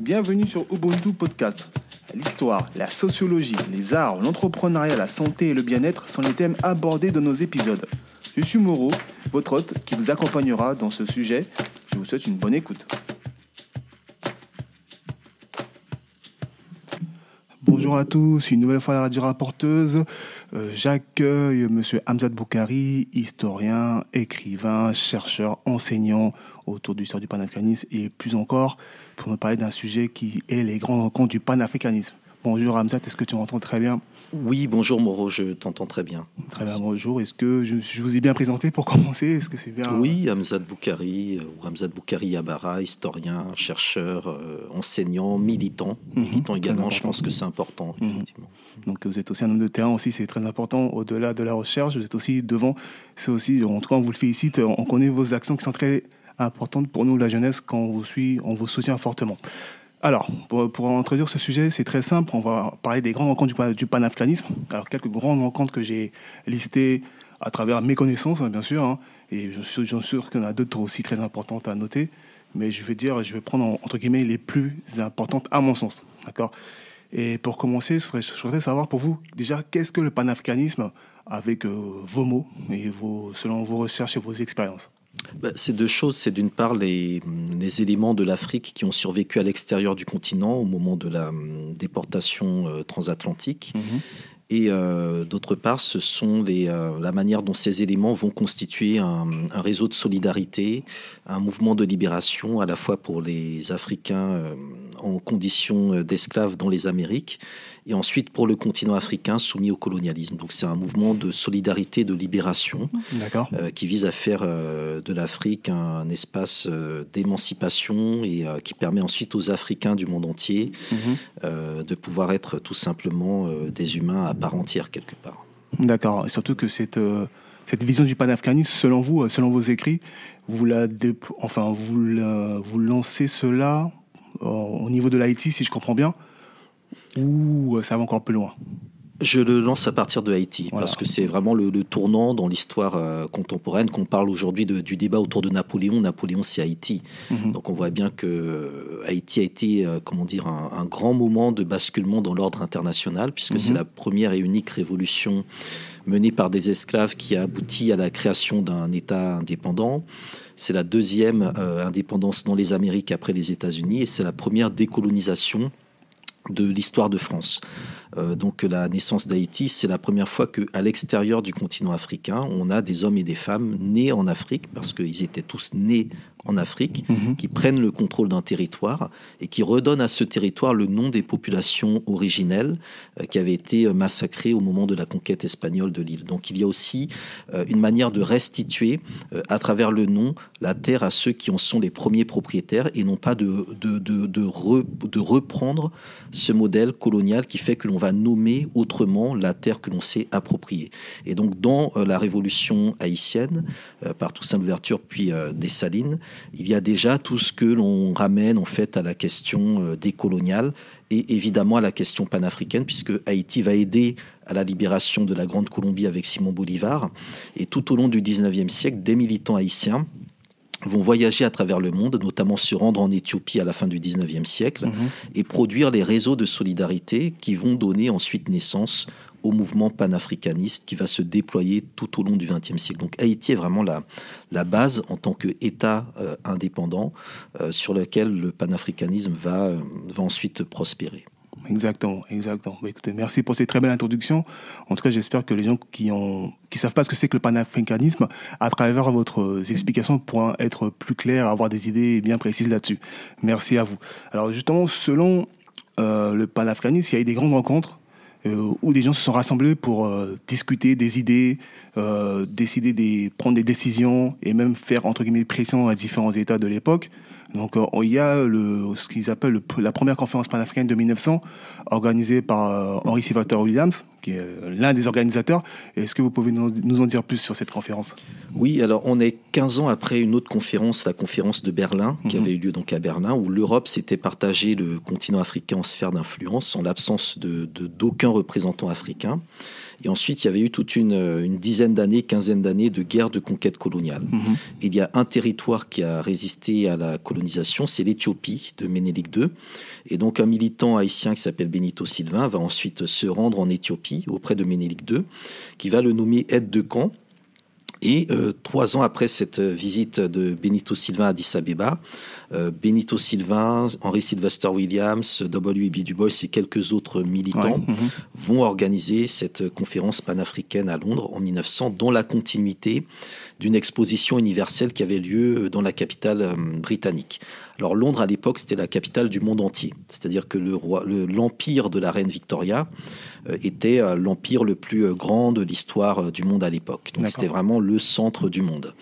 Bienvenue sur Ubuntu Podcast. L'histoire, la sociologie, les arts, l'entrepreneuriat, la santé et le bien-être sont les thèmes abordés dans nos épisodes. Je suis Moreau, votre hôte qui vous accompagnera dans ce sujet. Je vous souhaite une bonne écoute. Bonjour à tous, une nouvelle fois à la radio rapporteuse. J'accueille M. Amzat Boukari, historien, écrivain, chercheur, enseignant autour de l'histoire du panafricanisme et plus encore pour nous parler d'un sujet qui est les grands rencontres du panafricanisme. Bonjour Amzat, est-ce que tu m'entends très bien ? Oui, bonjour Moreau, je t'entends très bien. Très bien, bonjour. Est-ce que je vous ai bien présenté pour commencer ? Est-ce que c'est bien ? Oui, Amzat Boukari, ou Amzat Boukari-Yabara, historien, chercheur, enseignant, militant également, je pense que c'est important, effectivement. Donc vous êtes aussi un homme de terrain aussi, c'est très important, au-delà de la recherche, vous êtes aussi devant, c'est aussi, en tout cas on vous le félicite, on connaît vos actions qui sont très importantes pour nous, la jeunesse, quand on vous suit, on vous soutient fortement. Alors, pour introduire ce sujet, c'est très simple. On va parler des grandes rencontres du panafricanisme. Alors, quelques grandes rencontres que j'ai listées à travers mes connaissances, bien sûr. Et je suis sûr qu'il y en a d'autres aussi très importantes à noter. Mais je vais prendre, entre guillemets, les plus importantes à mon sens. D'accord ? Et pour commencer, je souhaiterais savoir pour vous, déjà, qu'est-ce que le panafricanisme avec vos mots, et selon vos recherches et vos expériences ? C'est deux choses. C'est d'une part les éléments de l'Afrique qui ont survécu à l'extérieur du continent au moment de la déportation transatlantique. Et d'autre part, ce sont la manière dont ces éléments vont constituer un réseau de solidarité, un mouvement de libération à la fois pour les Africains en condition d'esclaves dans les Amériques et ensuite pour le continent africain soumis au colonialisme. Donc c'est un mouvement de solidarité, de libération qui vise à faire de l'Afrique un espace d'émancipation et qui permet ensuite aux Africains du monde entier de pouvoir être tout simplement des humains à part entière, quelque part. D'accord. Et surtout que cette vision du panafricanisme, selon vous, selon vos écrits, vous lancez cela au niveau de l'Haïti, si je comprends bien, ou ça va encore plus loin ? Je le lance à partir de Haïti, voilà. Parce que c'est vraiment le tournant dans l'histoire contemporaine qu'on parle aujourd'hui du débat autour de Napoléon. Napoléon, c'est Haïti. Donc on voit bien que Haïti a été, un grand moment de basculement dans l'ordre international, puisque c'est la première et unique révolution menée par des esclaves qui a abouti à la création d'un État indépendant. C'est la deuxième indépendance dans les Amériques après les États-Unis, et c'est la première décolonisation de l'histoire de France. Donc la naissance d'Haïti, c'est la première fois qu'à l'extérieur du continent africain, on a des hommes et des femmes nés en Afrique, parce qu'ils étaient tous nés en Afrique, qui prennent le contrôle d'un territoire et qui redonnent à ce territoire le nom des populations originelles qui avaient été massacrées au moment de la conquête espagnole de l'île. Donc il y a aussi une manière de restituer à travers le nom la terre à ceux qui en sont les premiers propriétaires et non pas de reprendre ce modèle colonial qui fait que l'on va nommer autrement la terre que l'on s'est appropriée. Et donc dans la révolution haïtienne, par Toussaint-Louverture puis Dessalines, il y a déjà tout ce que l'on ramène en fait à la question décoloniale et évidemment à la question panafricaine, puisque Haïti va aider à la libération de la Grande Colombie avec Simon Bolivar. Et tout au long du 19e siècle, des militants haïtiens vont voyager à travers le monde, notamment se rendre en Éthiopie à la fin du 19e siècle et produire les réseaux de solidarité qui vont donner ensuite naissance au mouvement panafricaniste qui va se déployer tout au long du XXe siècle. Donc Haïti est vraiment la base en tant qu'État indépendant sur lequel le panafricanisme va ensuite prospérer. Exactement. Bah, écoutez, merci pour cette très belle introduction. En tout cas, j'espère que les gens qui savent pas ce que c'est que le panafricanisme, à travers votre explication, pourront être plus clairs, avoir des idées bien précises là-dessus. Merci à vous. Alors justement, selon le panafricanisme, il y a eu des grandes rencontres où des gens se sont rassemblés pour discuter des idées, décider prendre des décisions et même faire, entre guillemets, pression à différents États de l'époque. Donc, il y a ce qu'ils appellent la première conférence panafricaine de 1900, organisée par Henry Sylvester Williams, qui est l'un des organisateurs. Est-ce que vous pouvez nous en dire plus sur cette conférence ? Oui, alors on est 15 ans après une autre conférence, la conférence de Berlin, qui avait eu lieu donc à Berlin, où l'Europe s'était partagée le continent africain en sphères d'influence, en l'absence d'aucun représentant africain. Et ensuite, il y avait eu toute une dizaine d'années, quinzaine d'années de guerre de conquête coloniale. Mmh. Il y a un territoire qui a résisté à la colonisation, c'est l'Éthiopie de Ménélik II. Et donc, un militant haïtien qui s'appelle Benito Sylvain va ensuite se rendre en Éthiopie auprès de Ménélik II, qui va le nommer aide de camp. Et 3 ans après cette visite de Benito Sylvain à Addis Abeba, Benito Sylvain, Henry Sylvester Williams, W.E.B. Du Bois et quelques autres militants vont organiser cette conférence panafricaine à Londres en 1900, dont la continuité d'une exposition universelle qui avait lieu dans la capitale britannique. Alors Londres, à l'époque, c'était la capitale du monde entier. C'est-à-dire que l'empire de la reine Victoria était l'empire le plus grand de l'histoire du monde à l'époque. Donc c'était vraiment le centre du monde.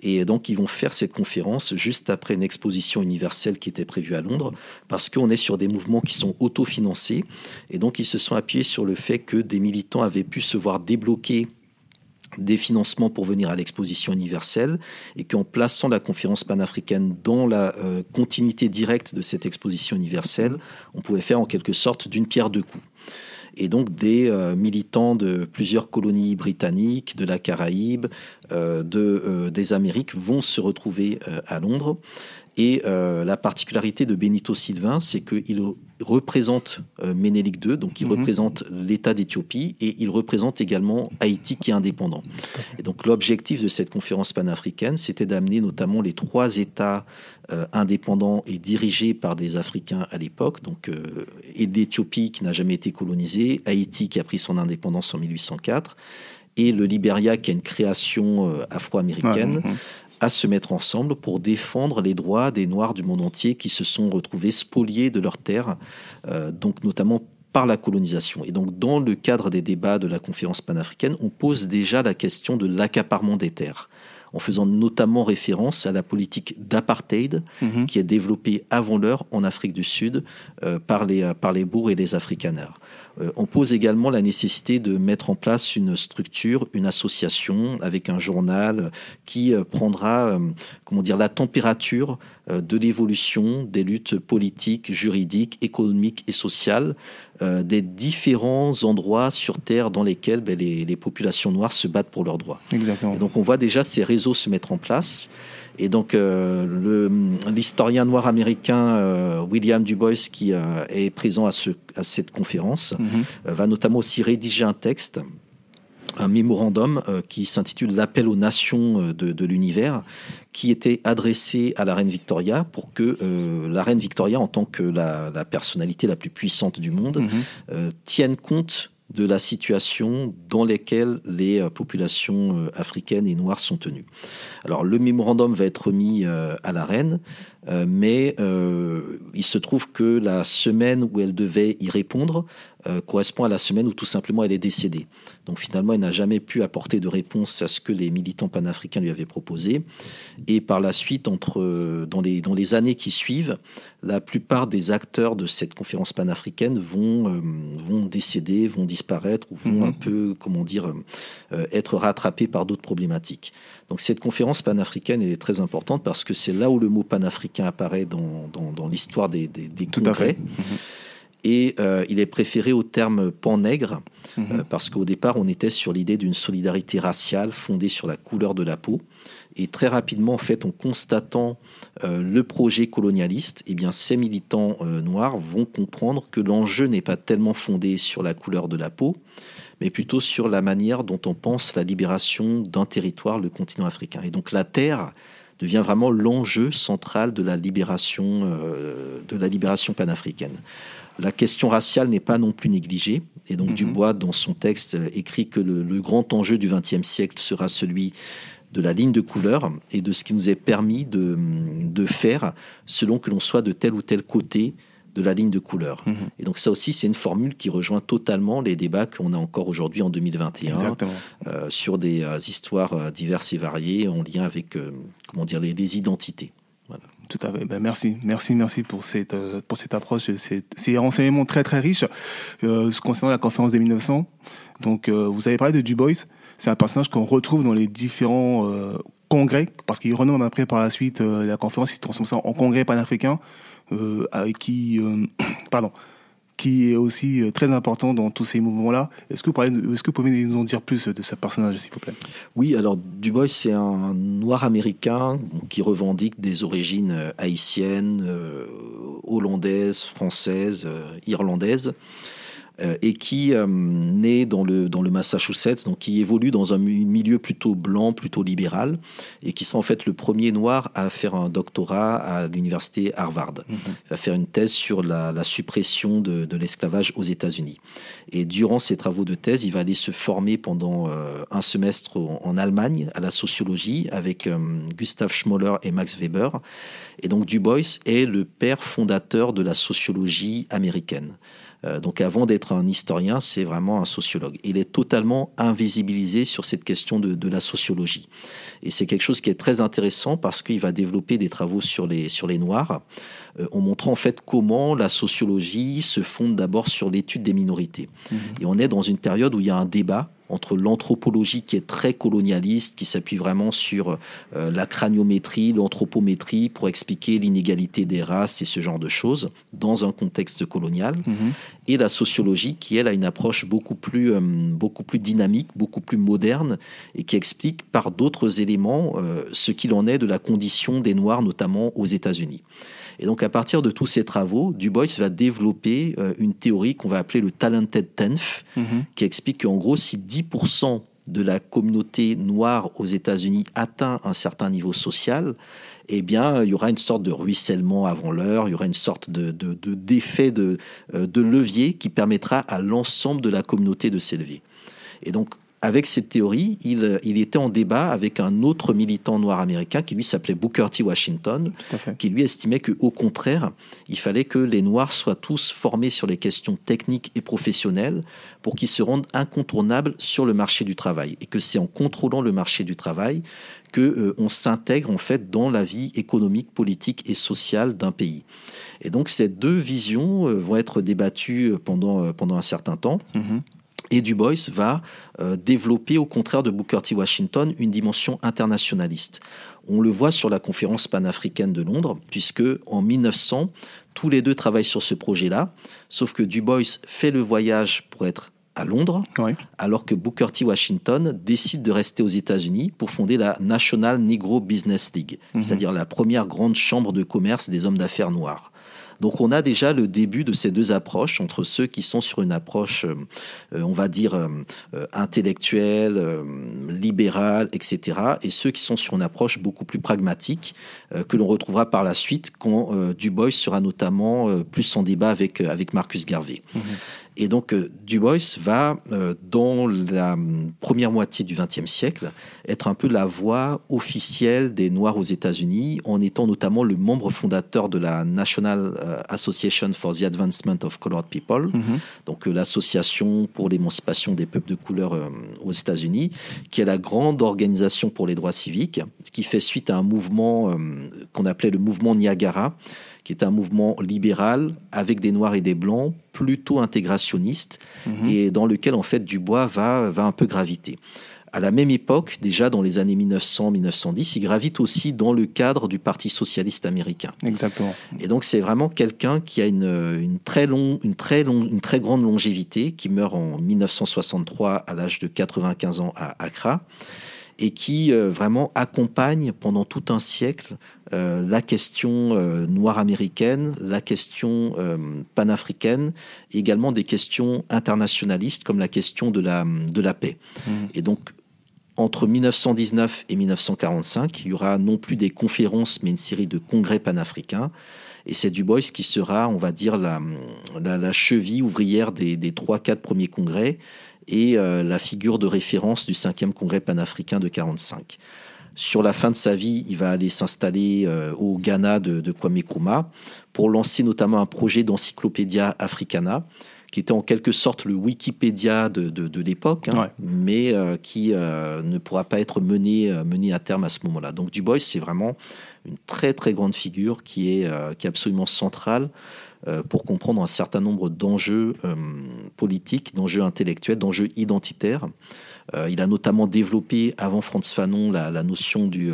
Et donc, ils vont faire cette conférence juste après une exposition universelle qui était prévue à Londres, parce qu'on est sur des mouvements qui sont autofinancés. Et donc, ils se sont appuyés sur le fait que des militants avaient pu se voir débloquer des financements pour venir à l'exposition universelle, et qu'en plaçant la conférence panafricaine dans la continuité directe de cette exposition universelle, on pouvait faire en quelque sorte d'une pierre deux coups. Et donc des militants de plusieurs colonies britanniques, de la Caraïbe, des Amériques vont se retrouver à Londres. Et la particularité de Benito Sylvain, c'est qu'il représente Ménélik II, donc il représente l'État d'Éthiopie, et il représente également Haïti qui est indépendant. Et donc l'objectif de cette conférence panafricaine, c'était d'amener notamment les 3 États indépendants et dirigés par des Africains à l'époque, donc et d'Éthiopie qui n'a jamais été colonisée, Haïti qui a pris son indépendance en 1804, et le Libéria qui a une création afro-américaine, à se mettre ensemble pour défendre les droits des Noirs du monde entier qui se sont retrouvés spoliés de leurs terres, donc notamment par la colonisation. Et donc, dans le cadre des débats de la conférence panafricaine, on pose déjà la question de l'accaparement des terres, en faisant notamment référence à la politique d'apartheid qui est développée avant l'heure en Afrique du Sud par les Boers et les Afrikaners. On pose également la nécessité de mettre en place une structure, une association avec un journal qui prendra, la température de l'évolution des luttes politiques, juridiques, économiques et sociales des différents endroits sur Terre dans lesquels les populations noires se battent pour leurs droits. Exactement. Et donc on voit déjà ces réseaux se mettre en place. Et donc, l'historien noir américain William Du Bois, qui est présent à cette conférence, va notamment aussi rédiger un texte, un mémorandum qui s'intitule « L'appel aux nations de l'univers », qui était adressé à la reine Victoria pour que la reine Victoria, en tant que la personnalité la plus puissante du monde, tienne compte de la situation dans laquelle les populations africaines et noires sont tenues. Alors, le mémorandum va être remis à la reine, mais il se trouve que la semaine où elle devait y répondre correspond à la semaine où tout simplement elle est décédée. Donc finalement, elle n'a jamais pu apporter de réponse à ce que les militants panafricains lui avaient proposé. Et par la suite, dans les années qui suivent, la plupart des acteurs de cette conférence panafricaine vont décéder, vont disparaître, ou vont un peu, être rattrapés par d'autres problématiques. Donc cette conférence panafricaine, elle est très importante parce que c'est là où le mot panafricain apparaît dans l'histoire des congrès. Et il est préféré au terme pan-nègre, parce qu'au départ, on était sur l'idée d'une solidarité raciale fondée sur la couleur de la peau. Et très rapidement, en fait, en constatant le projet colonialiste, eh bien, ces militants noirs vont comprendre que l'enjeu n'est pas tellement fondé sur la couleur de la peau, mais plutôt sur la manière dont on pense la libération d'un territoire, le continent africain. Et donc la terre devient vraiment l'enjeu central de la libération panafricaine. La question raciale n'est pas non plus négligée. Et donc Du Bois, dans son texte, écrit que le grand enjeu du XXe siècle sera celui de la ligne de couleur et de ce qui nous est permis de faire selon que l'on soit de tel ou tel côté de la ligne de couleur. Et donc ça aussi, c'est une formule qui rejoint totalement les débats qu'on a encore aujourd'hui en 2021 sur des histoires diverses et variées en lien avec les identités. Voilà. Tout à fait. Ben merci pour cette approche, ces renseignements très très riches concernant la conférence des 1900. Donc vous avez parlé de Du Bois. C'est un personnage qu'on retrouve dans les différents congrès, parce qu'il renomme après par la suite la conférence, il transforme ça en congrès panafricain, qui est aussi très important dans tous ces mouvements-là. Est-ce que vous pouvez nous en dire plus de ce personnage, s'il vous plaît ? Oui, alors Du Bois, c'est un noir américain qui revendique des origines haïtiennes, hollandaises, françaises, irlandaises, et qui naît dans le Massachusetts, donc qui évolue dans un milieu plutôt blanc, plutôt libéral, et qui sera en fait le premier noir à faire un doctorat à l'université Harvard. Mm-hmm. Il va faire une thèse sur la suppression de l'esclavage aux États-Unis. Et durant ses travaux de thèse, il va aller se former pendant un semestre en Allemagne à la sociologie avec Gustav Schmoller et Max Weber. Et donc Du Bois est le père fondateur de la sociologie américaine. Donc avant d'être un historien, c'est vraiment un sociologue. Il est totalement invisibilisé sur cette question de la sociologie. Et c'est quelque chose qui est très intéressant parce qu'il va développer des travaux sur les Noirs, en montrant en fait comment la sociologie se fonde d'abord sur l'étude des minorités. Mmh. Et on est dans une période où il y a un débat entre l'anthropologie qui est très colonialiste, qui s'appuie vraiment sur la craniométrie, l'anthropométrie, pour expliquer l'inégalité des races et ce genre de choses, dans un contexte colonial, et la sociologie qui, elle, a une approche beaucoup plus dynamique, beaucoup plus moderne, et qui explique par d'autres éléments ce qu'il en est de la condition des Noirs, notamment aux États-Unis. Et donc, à partir de tous ces travaux, Du Bois va développer une théorie qu'on va appeler le Talented Tenth, qui explique qu'en gros, si 10% de la communauté noire aux États-Unis atteint un certain niveau social, eh bien, il y aura une sorte de ruissellement avant l'heure, il y aura une sorte d'effet de levier qui permettra à l'ensemble de la communauté de s'élever. Et donc, avec cette théorie, il était en débat avec un autre militant noir américain qui, lui, s'appelait Booker T. Washington, qui, lui, estimait qu'au contraire, il fallait que les Noirs soient tous formés sur les questions techniques et professionnelles pour qu'ils se rendent incontournables sur le marché du travail. Et que c'est en contrôlant le marché du travail qu'on s'intègre, en fait, dans la vie économique, politique et sociale d'un pays. Et donc, ces deux visions vont être débattues pendant un certain temps. Mm-hmm. Et Du Bois va développer, au contraire de Booker T. Washington, une dimension internationaliste. On le voit sur la conférence panafricaine de Londres, puisque en 1900, tous les deux travaillent sur ce projet-là, sauf que Du Bois fait le voyage pour être à Londres, alors que Booker T. Washington décide de rester aux États-Unis pour fonder la National Negro Business League, c'est-à-dire la première grande chambre de commerce des hommes d'affaires noirs. Donc, on a déjà le début de ces deux approches entre ceux qui sont sur une approche, on va dire, intellectuelle, libérale, etc., et ceux qui sont sur une approche beaucoup plus pragmatique, que l'on retrouvera par la suite quand Du Bois sera notamment plus en débat avec Marcus Garvey. Mmh. Et donc, Du Bois va, dans la première moitié du XXe siècle, être un peu la voix officielle des Noirs aux États-Unis, en étant notamment le membre fondateur de la National Association for the Advancement of Colored People, donc l'association pour l'émancipation des peuples de couleur aux États-Unis, qui est la grande organisation pour les droits civiques, qui fait suite à un mouvement qu'on appelait le mouvement Niagara, qui est un mouvement libéral avec des Noirs et des Blancs, plutôt intégrationniste, et dans lequel, en fait, Du Bois va un peu graviter. À la même époque, déjà dans les années 1900-1910, il gravite aussi dans le cadre du Parti socialiste américain. Exactement. Et donc, c'est vraiment quelqu'un qui a une très grande longévité, qui meurt en 1963 à l'âge de 95 ans à Accra, et qui vraiment accompagne pendant tout un siècle la question noire américaine, la question panafricaine, et également des questions internationalistes comme la question de la paix. Mmh. Et donc, entre 1919 et 1945, il y aura non plus des conférences, mais une série de congrès panafricains. Et c'est Du Bois qui sera, on va dire, la cheville ouvrière des 3-4 premiers congrès, et la figure de référence du 5e Congrès panafricain de 1945. Sur la fin de sa vie, il va aller s'installer au Ghana de Kwame Nkrumah pour lancer notamment un projet d'encyclopédia Africana, qui était en quelque sorte le Wikipédia de l'époque, mais qui ne pourra pas être mené à terme à ce moment-là. Donc Du Bois, c'est vraiment une très très grande figure qui est absolument centrale pour comprendre un certain nombre d'enjeux politiques, d'enjeux intellectuels, d'enjeux identitaires. Il a notamment développé, avant Frantz Fanon, la notion du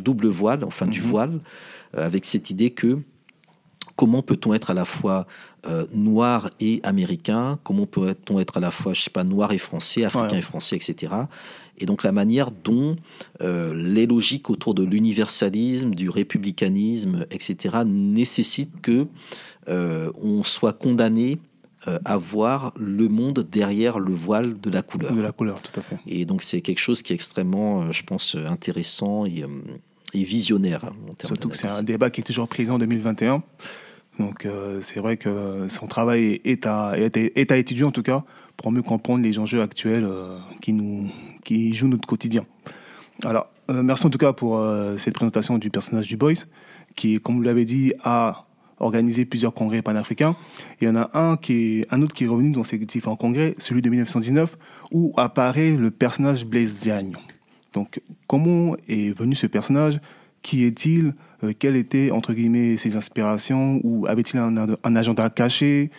double voile, du voile, avec cette idée que Comment peut-on être à la fois noir et américain? Comment peut-on être à la fois, je sais pas, noir et français, africain et français, etc. Et donc la manière dont les logiques autour de l'universalisme, du républicanisme, etc. nécessitent que on soit condamné à voir le monde derrière le voile de la couleur. De la couleur, tout à fait. Et donc c'est quelque chose qui est extrêmement, je pense, intéressant et visionnaire. Surtout que c'est un débat qui est toujours présent en 2021. Donc c'est vrai que son travail est à étudier, en tout cas, pour mieux comprendre les enjeux actuels qui jouent notre quotidien. Alors, merci en tout cas pour cette présentation du personnage du Boys, qui, comme vous l'avez dit, a organisé plusieurs congrès panafricains. Il y en a un autre qui est revenu dans ces différents congrès, celui de 1919, où apparaît le personnage Blaise Diagne. Donc, comment est venu ce personnage? Qui est-il? Quelles étaient, entre guillemets, ses inspirations? Ou avait-il un agenda caché?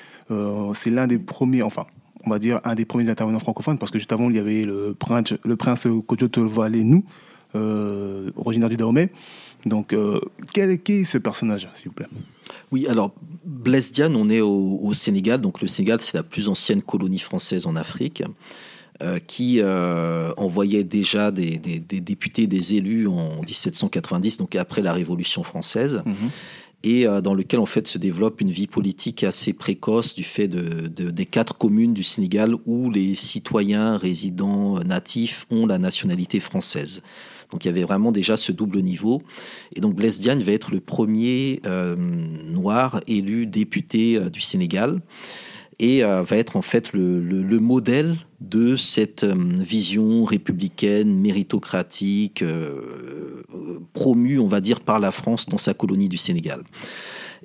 C'est l'un des premiers, enfin, on va dire, un des premiers intervenants francophones, parce que juste avant, il y avait le prince Kodjo Tovalou Houénou, originaire du Dahomey. Donc, qui est ce personnage, s'il vous plaît? Oui, alors, Blaise Diagne, on est au Sénégal. Donc, le Sénégal, c'est la plus ancienne colonie française en Afrique. Qui envoyait déjà des députés, des élus en 1790, donc après la Révolution française, et dans lequel en fait se développe une vie politique assez précoce du fait des 4 communes du Sénégal où les citoyens résidents natifs ont la nationalité française. Donc il y avait vraiment déjà ce double niveau. Et donc Blaise Diagne va être le premier noir élu député du Sénégal. Et va être en fait le modèle de cette vision républicaine, méritocratique, promue, on va dire, par la France dans sa colonie du Sénégal.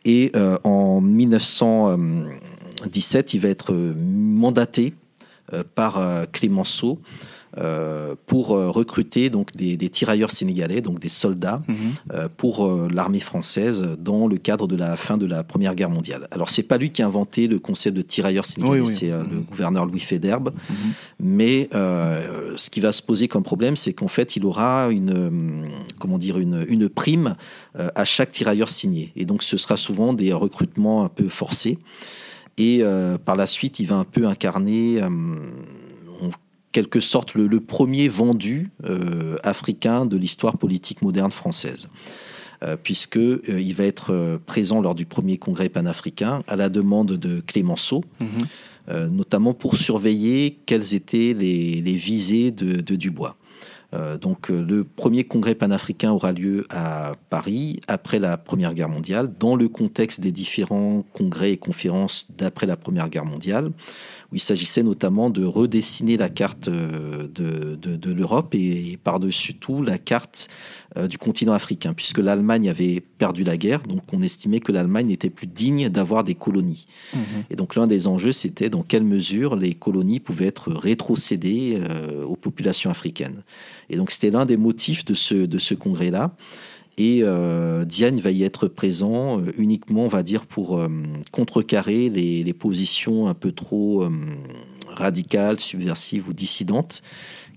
Et en 1917, il va être mandaté par Clémenceau pour recruter donc des tirailleurs sénégalais, donc des soldats, pour l'armée française dans le cadre de la fin de la Première Guerre mondiale. Alors c'est pas lui qui a inventé le concept de tirailleurs sénégalais, c'est le gouverneur Louis Faidherbe. Mais ce qui va se poser comme problème, c'est qu'en fait il aura une prime à chaque tirailleur signé, et donc ce sera souvent des recrutements un peu forcés. Et par la suite, il va un peu incarner quelque sorte le premier vendu africain de l'histoire politique moderne française, puisque il va être présent lors du premier congrès panafricain à la demande de Clémenceau, notamment pour surveiller quelles étaient les visées de Du Bois. Donc le premier congrès panafricain aura lieu à Paris après la Première Guerre mondiale, dans le contexte des différents congrès et conférences d'après la Première Guerre mondiale, où il s'agissait notamment de redessiner la carte de l'Europe et par-dessus tout la carte du continent africain, puisque l'Allemagne avait perdu la guerre, donc on estimait que l'Allemagne n'était plus digne d'avoir des colonies. Et donc l'un des enjeux, c'était dans quelle mesure les colonies pouvaient être rétrocédées aux populations africaines. Et donc c'était l'un des motifs de ce congrès-là. Et Diagne va y être présent uniquement, on va dire, pour contrecarrer les positions un peu trop radicales, subversives ou dissidentes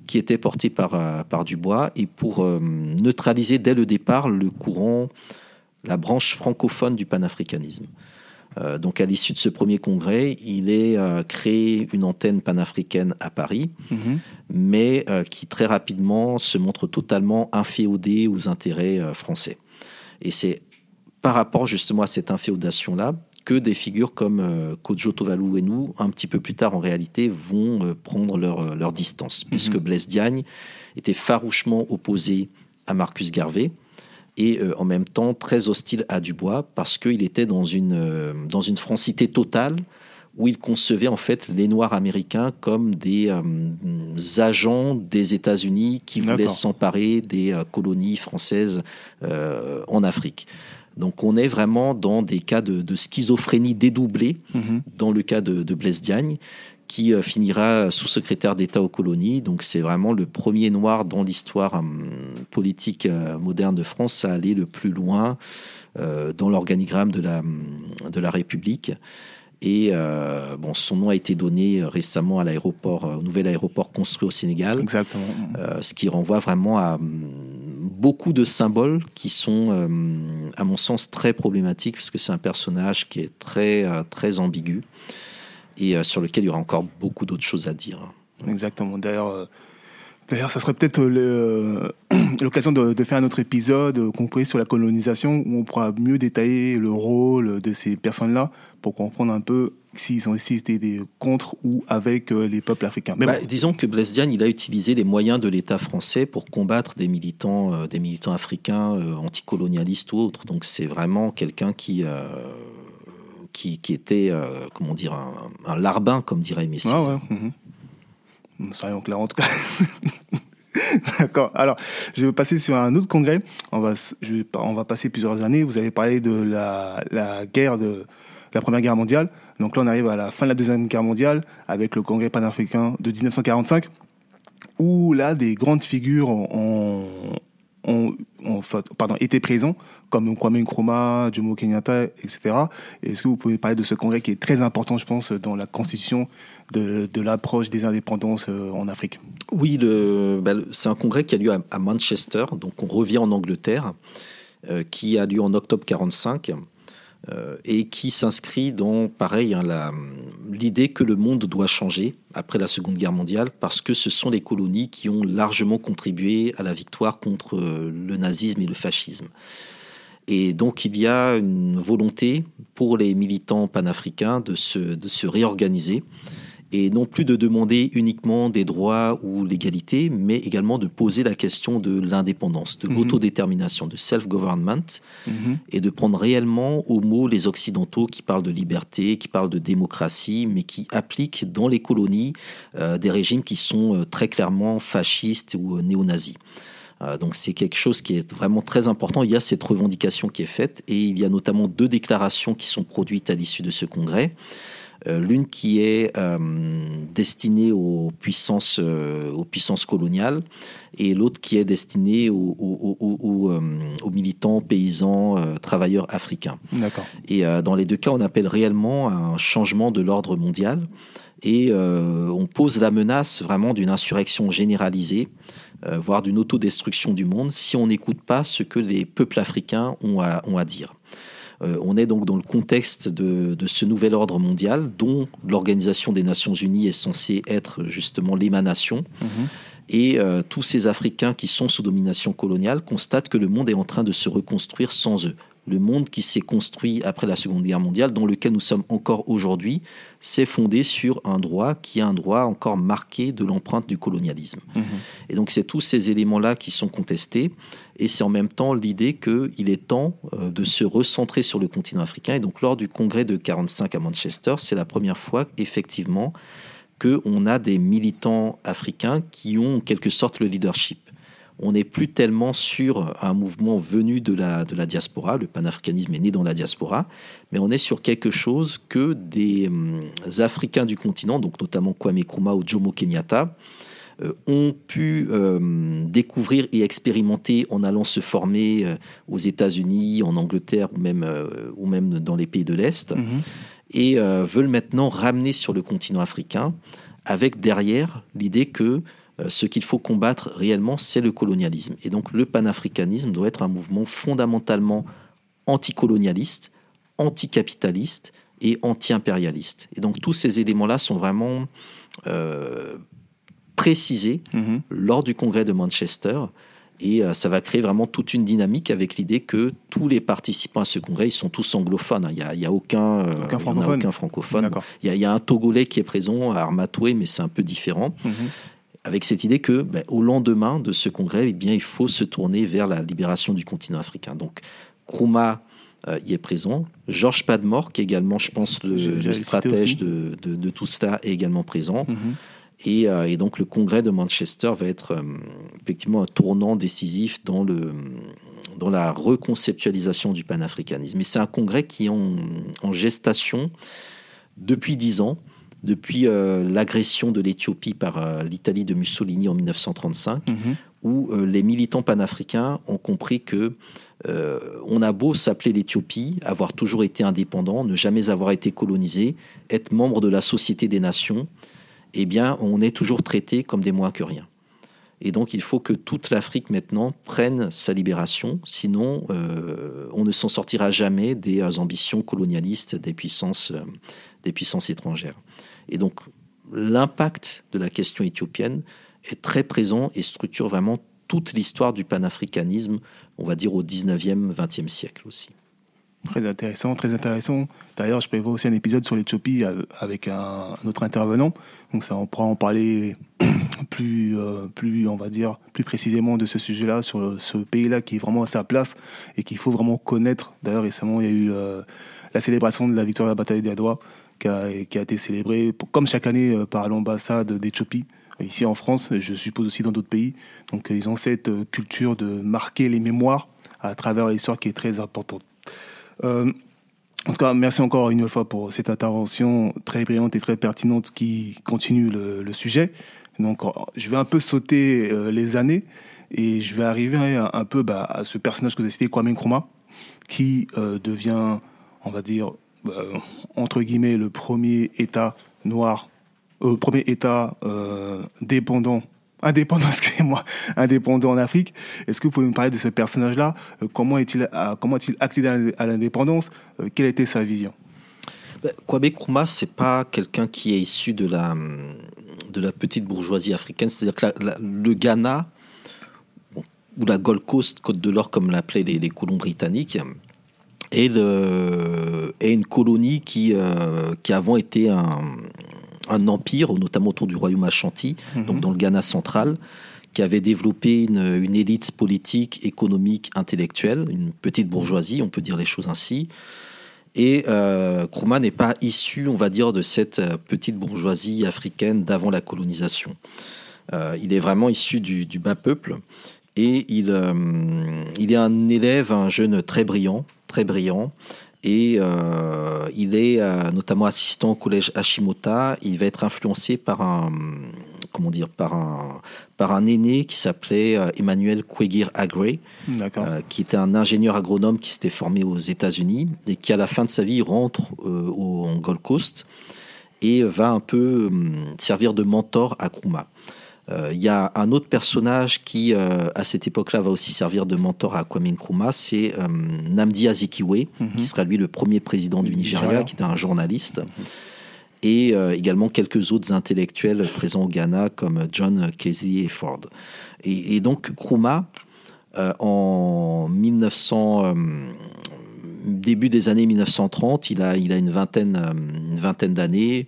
qui étaient portées par Du Bois, et pour neutraliser dès le départ le courant, la branche francophone du panafricanisme. Donc à l'issue de ce premier congrès, il est créé une antenne panafricaine à Paris, mais qui très rapidement se montre totalement inféodée aux intérêts français. Et c'est par rapport justement à cette inféodation-là que des figures comme Kodjo Tovalou Houénou, un petit peu plus tard en réalité, vont prendre leur distance, puisque Blaise Diagne était farouchement opposé à Marcus Garvey, et en même temps très hostile à Du Bois, parce qu'il était dans une francité totale où il concevait en fait les Noirs américains comme des agents des États-Unis qui voulaient s'emparer des colonies françaises en Afrique. Donc on est vraiment dans des cas de schizophrénie dédoublée, dans le cas de Blaise Diagne, qui finira sous-secrétaire d'État aux colonies. Donc c'est vraiment le premier noir dans l'histoire politique moderne de France à aller le plus loin dans l'organigramme de la République. Et son nom a été donné récemment à l'aéroport, au nouvel aéroport construit au Sénégal. Exactement. Ce qui renvoie vraiment à beaucoup de symboles qui sont, à mon sens, très problématiques, parce que c'est un personnage qui est très, très ambigu et sur lequel il y aura encore beaucoup d'autres choses à dire. Exactement. D'ailleurs, ça serait peut-être l'occasion de faire un autre épisode compris sur la colonisation, où on pourra mieux détailler le rôle de ces personnes-là pour comprendre un peu s'ils ont existé des contre ou avec les peuples africains. Mais disons que Blaise Diagne, il a utilisé les moyens de l'État français pour combattre des militants africains anticolonialistes ou autres. Donc c'est vraiment quelqu'un qui était, comment dire, un larbin, comme dirait Messie. Ah ouais. Mmh. Soyons clairs en tout cas. D'accord. Alors, je vais passer sur un autre congrès. On va passer plusieurs années. Vous avez parlé de la Première Guerre mondiale. Donc là, on arrive à la fin de la Deuxième Guerre mondiale avec le congrès panafricain de 1945, où là, des grandes figures étaient présents, comme Kwame Nkrumah, Jomo Kenyatta, etc. Est-ce que vous pouvez parler de ce congrès qui est très important, je pense, dans la constitution de l'approche des indépendances en Afrique ? Oui, c'est un congrès qui a lieu à Manchester, donc on revient en Angleterre, qui a lieu en octobre 1945, et qui s'inscrit dans, pareil, l'idée que le monde doit changer après la Seconde Guerre mondiale, parce que ce sont les colonies qui ont largement contribué à la victoire contre le nazisme et le fascisme. Et donc, il y a une volonté pour les militants panafricains de se réorganiser, et non plus de demander uniquement des droits ou l'égalité, mais également de poser la question de l'indépendance, de l'autodétermination, de self-government, et de prendre réellement au mot les Occidentaux qui parlent de liberté, qui parlent de démocratie, mais qui appliquent dans les colonies des régimes qui sont très clairement fascistes ou néo-nazis. Donc c'est quelque chose qui est vraiment très important. Il y a cette revendication qui est faite, et il y a notamment 2 déclarations qui sont produites à l'issue de ce congrès. L'une qui est destinée aux puissances coloniales, et l'autre qui est destinée aux militants, paysans, travailleurs africains. D'accord. Et dans les 2 cas, on appelle réellement à un changement de l'ordre mondial, et on pose la menace vraiment d'une insurrection généralisée, voire d'une autodestruction du monde, si on n'écoute pas ce que les peuples africains ont à dire. On est donc dans le contexte de ce nouvel ordre mondial, dont l'Organisation des Nations Unies est censée être justement l'émanation. Et tous ces Africains qui sont sous domination coloniale constatent que le monde est en train de se reconstruire sans eux. Le monde qui s'est construit après la Seconde Guerre mondiale, dans lequel nous sommes encore aujourd'hui, s'est fondé sur un droit qui est un droit encore marqué de l'empreinte du colonialisme. Et donc c'est tous ces éléments-là qui sont contestés, et c'est en même temps l'idée qu'il est temps de se recentrer sur le continent africain. Et donc lors du congrès de 1945 à Manchester, c'est la première fois effectivement qu'on a des militants africains qui ont en quelque sorte le leadership. On n'est plus tellement sur un mouvement venu de la diaspora, le panafricanisme est né dans la diaspora, mais on est sur quelque chose que des Africains du continent, donc notamment Kwame Nkrumah ou Jomo Kenyatta, ont pu découvrir et expérimenter en allant se former aux États-Unis, en Angleterre ou même dans les pays de l'Est, et veulent maintenant ramener sur le continent africain, avec derrière l'idée que ce qu'il faut combattre réellement, c'est le colonialisme. Et donc le panafricanisme doit être un mouvement fondamentalement anticolonialiste, anticapitaliste et anti-impérialiste. Et donc tous ces éléments-là sont vraiment précisés lors du congrès de Manchester, et ça va créer vraiment toute une dynamique, avec l'idée que tous les participants à ce congrès, ils sont tous anglophones. Il n'y a aucun francophone. Il y a un Togolais qui est présent à Armatoué, mais c'est un peu différent. Avec cette idée que, au lendemain de ce congrès, eh bien, il faut se tourner vers la libération du continent africain. Donc, Nkrumah y est présent. George Padmore, qui est également, je pense, le stratège de tout cela, est également présent. Et donc, le congrès de Manchester va être effectivement un tournant décisif dans la reconceptualisation du panafricanisme. Et c'est un congrès qui est en gestation depuis 10 ans. Depuis l'agression de l'Éthiopie par l'Italie de Mussolini en 1935, où les militants panafricains ont compris que on a beau s'appeler l'Éthiopie, avoir toujours été indépendant, ne jamais avoir été colonisé, être membre de la Société des Nations, eh bien, on est toujours traité comme des moins que rien. Et donc, il faut que toute l'Afrique, maintenant, prenne sa libération. Sinon, on ne s'en sortira jamais des ambitions colonialistes des puissances étrangères. Et donc, l'impact de la question éthiopienne est très présent et structure vraiment toute l'histoire du panafricanisme, on va dire au 19e, 20e siècle aussi. Très intéressant, très intéressant. D'ailleurs, je prévois aussi un épisode sur l'Éthiopie avec un autre intervenant. Donc ça, on pourra en parler plus précisément de ce sujet-là, sur ce pays-là qui est vraiment à sa place et qu'il faut vraiment connaître. D'ailleurs, récemment, il y a eu la célébration de la victoire de la bataille d'Adwa qui a été célébrée, comme chaque année, par l'ambassade d'Éthiopie. Ici en France, je suppose aussi dans d'autres pays. Donc ils ont cette culture de marquer les mémoires à travers l'histoire qui est très importante. En tout cas, merci encore une fois pour cette intervention très brillante et très pertinente qui continue le sujet. Donc, je vais un peu sauter les années et je vais arriver un peu à ce personnage que vous avez cité, Kwame Nkrumah, qui devient, on va dire, entre guillemets, le premier État noir, premier État indépendant en Afrique. Est-ce que vous pouvez me parler de ce personnage-là ? Comment a-t-il accédé à l'indépendance ? Quelle était sa vision ? Kwame Nkrumah, c'est pas quelqu'un qui est issu de la petite bourgeoisie africaine. C'est-à-dire que le Ghana, ou la Gold Coast, Côte de l'Or, comme l'appelaient les colons britanniques, est une colonie qui avant était un empire, notamment autour du royaume Ashanti, donc dans le Ghana central, qui avait développé une élite politique, économique, intellectuelle, une petite bourgeoisie, on peut dire les choses ainsi. Et Nkrumah n'est pas issu, on va dire, de cette petite bourgeoisie africaine d'avant la colonisation. Il est vraiment issu du bas peuple et il est un élève, un jeune très brillant, et il est notamment assistant au collège Hashimota. Il va être influencé par un aîné qui s'appelait Emmanuel Kwegir Agré, qui était un ingénieur agronome qui s'était formé aux États-Unis et qui, à la fin de sa vie, rentre en Gold Coast et va un peu servir de mentor à Nkrumah. Il y a un autre personnage qui, à cette époque-là, va aussi servir de mentor à Kwame Nkrumah, c'est Nnamdi Azikiwe, qui sera lui le premier président du Nigeria, qui était un journaliste, et également quelques autres intellectuels présents au Ghana, comme John Casey Ford. Et donc, Nkrumah, en début des années 1930, il a une vingtaine d'années.